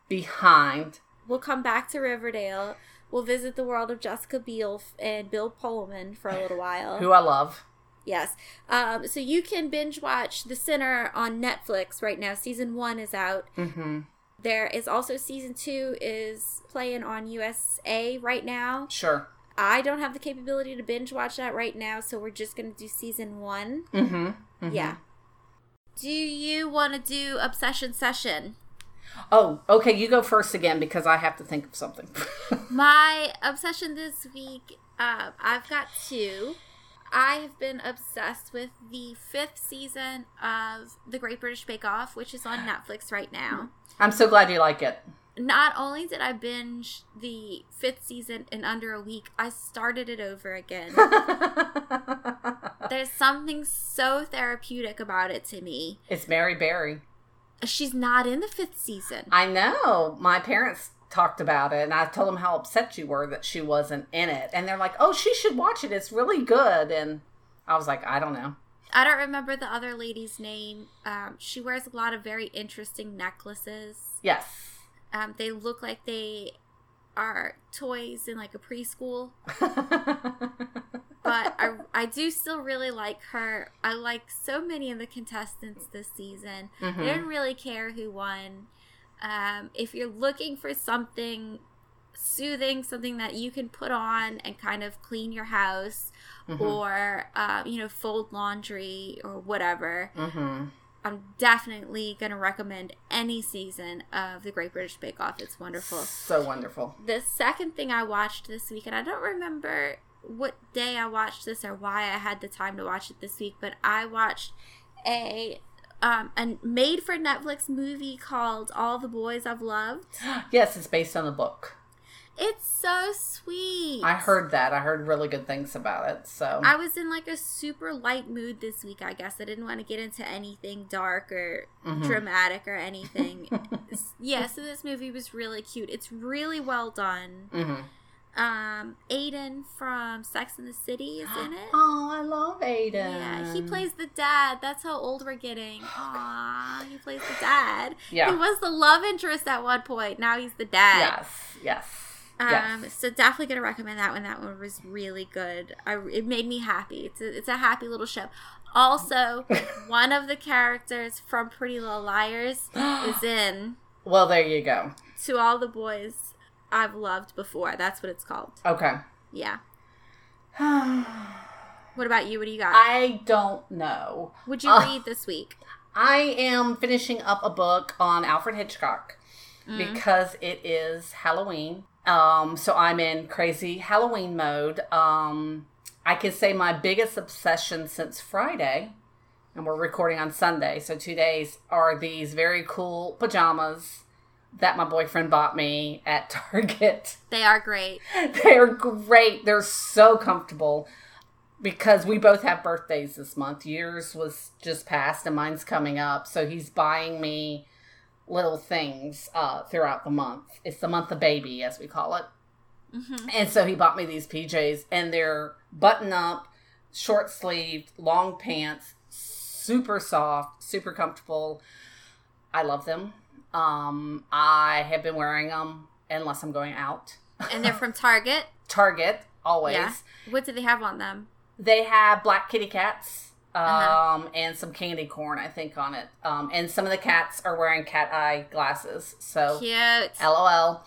behind. We'll come back to Riverdale. We'll visit the world of Jessica Biel and Bill Pullman for a little while. Who I love. Yes. So you can binge watch The Sinner on Netflix right now. Season 1 is out. Mm-hmm. There is also Season 2 is playing on USA right now. Sure. I don't have the capability to binge watch that right now, so we're just going to do Season 1. Mm-hmm. Mm-hmm. Yeah. Do you want to do Obsession Session? Oh, okay, you go first again because I have to think of something. My obsession this week, I've got two. I have been obsessed with the 5th season of The Great British Bake Off, which is on Netflix right now. I'm so glad you like it. Not only did I binge the 5th season in under a week, I started it over again. There's something so therapeutic about it to me. It's Mary Berry. She's not in the 5th season. I know. My parents talked about it, and I told them how upset you were that she wasn't in it. And they're like, oh, she should watch it. It's really good. And I was like, I don't know. I don't remember the other lady's name. She wears a lot of very interesting necklaces. Yes. They look like they are toys in a preschool. But I do still really like her. I like so many of the contestants this season. Mm-hmm. I didn't really care who won. If you're looking for something soothing, something that you can put on and kind of clean your house or, fold laundry or whatever, I'm definitely going to recommend any season of The Great British Bake Off. It's wonderful. So wonderful. The second thing I watched this week, and I don't remember what day I watched this or why I had the time to watch it this week, but I watched a made for Netflix movie called All the Boys I've Loved. Yes, it's based on a book. It's so sweet. I heard that. I heard really good things about it. So I was in a super light mood this week, I guess. I didn't want to get into anything dark or dramatic or anything. Yeah, so this movie was really cute. It's really well done. Mm-hmm. Aiden from Sex and the City is in it. Oh, I love Aiden. Yeah, he plays the dad. That's how old we're getting. Aww, he plays the dad. Yeah. He was the love interest at one point. Now he's the dad. Yes, yes. Yes. So definitely going to recommend that one. That one was really good. It made me happy. It's a happy little show. Also, one of the characters from Pretty Little Liars is in. Well, there you go. To All the Boys I've Loved Before. That's what it's called. Okay. Yeah. What about you? What do you got? I don't know. Would you read this week? I am finishing up a book on Alfred Hitchcock because it is Halloween. So I'm in crazy Halloween mode. I can say my biggest obsession since Friday, and we're recording on Sunday, so 2 days, are these very cool pajamas that my boyfriend bought me at Target. They are great. They're great. They're so comfortable because we both have birthdays this month. Yours was just passed and mine's coming up, so he's buying me little things throughout the month. It's the month of baby, as we call it. Mm-hmm. And so he bought me these PJs, and they're button-up, short-sleeved, long pants, super soft, super comfortable. I love them. I have been wearing them unless I'm going out. And they're from Target? Target, always. Yeah. What do they have on them? They have black kitty cats and some candy corn, I think, on it. And some of the cats are wearing cat eye glasses. So cute. LOL.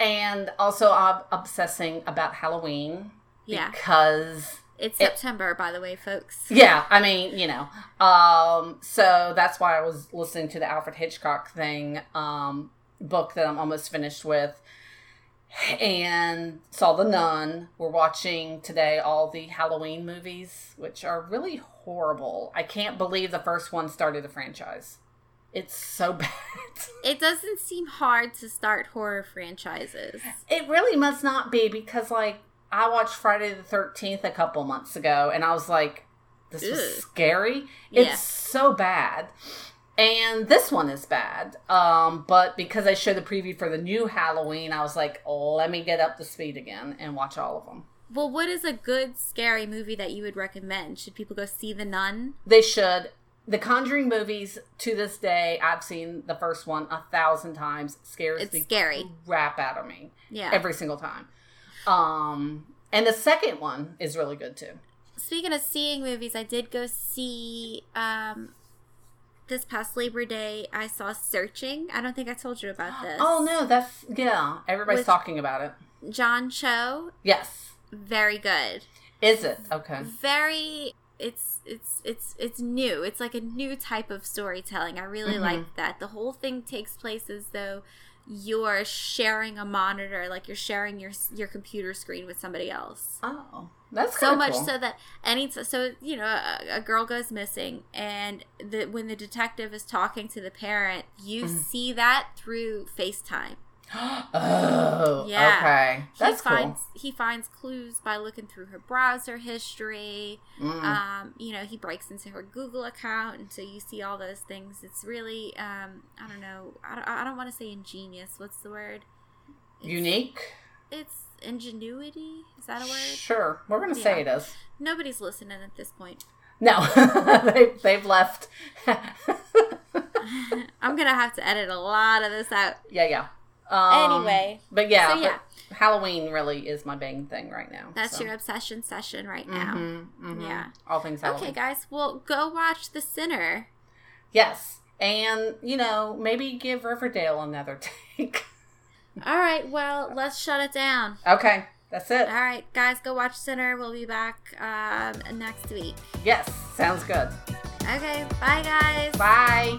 And also, I'm obsessing about Halloween because it's September, by the way, folks. Yeah, I mean, you know. So that's why I was listening to the Alfred Hitchcock thing book that I'm almost finished with. And saw The Nun. We're watching today all the Halloween movies, which are really horrible. I can't believe the first one started the franchise. It's so bad. It doesn't seem hard to start horror franchises. It really must not be because, like, I watched Friday the 13th a couple months ago, and I was like, this was scary. It's so bad. And this one is bad. But because I showed the preview for the new Halloween, I was like, let me get up to speed again and watch all of them. Well, what is a good scary movie that you would recommend? Should people go see The Nun? They should. The Conjuring movies, to this day, I've seen the first one 1,000 times. It's scary. Crap out of me. Yeah. Every single time. And the second one is really good, too. Speaking of seeing movies, I did go see, this past Labor Day, I saw Searching. I don't think I told you about this. Oh, no, everybody's talking about it. John Cho. Yes. Very good. Is it? Okay. Very... It's new. It's like a new type of storytelling. I really like that. The whole thing takes place as though you're sharing a monitor, like you're sharing your computer screen with somebody else. Oh, that's so much cool. So that a girl goes missing, and when the detective is talking to the parent, you see that through FaceTime. Oh, yeah. Okay. That's cool. He finds clues by looking through her browser history. He breaks into her Google account, and so you see all those things. It's really, I don't know. I don't want to say ingenious. What's the word? Unique? It's ingenuity. Is that a word? Sure. We're going to say it is. Nobody's listening at this point. No. They've left. I'm going to have to edit a lot of this out. Yeah. Anyway. But Halloween really is my main thing right now. That's your obsession session right now. Yeah. All things Halloween. Okay, guys. Well, go watch The Sinner. Yes. And, maybe give Riverdale another take. All right. Well, let's shut it down. Okay. That's it. All right, guys. Go watch Sinner. We'll be back next week. Yes. Sounds good. Okay. Bye, guys. Bye.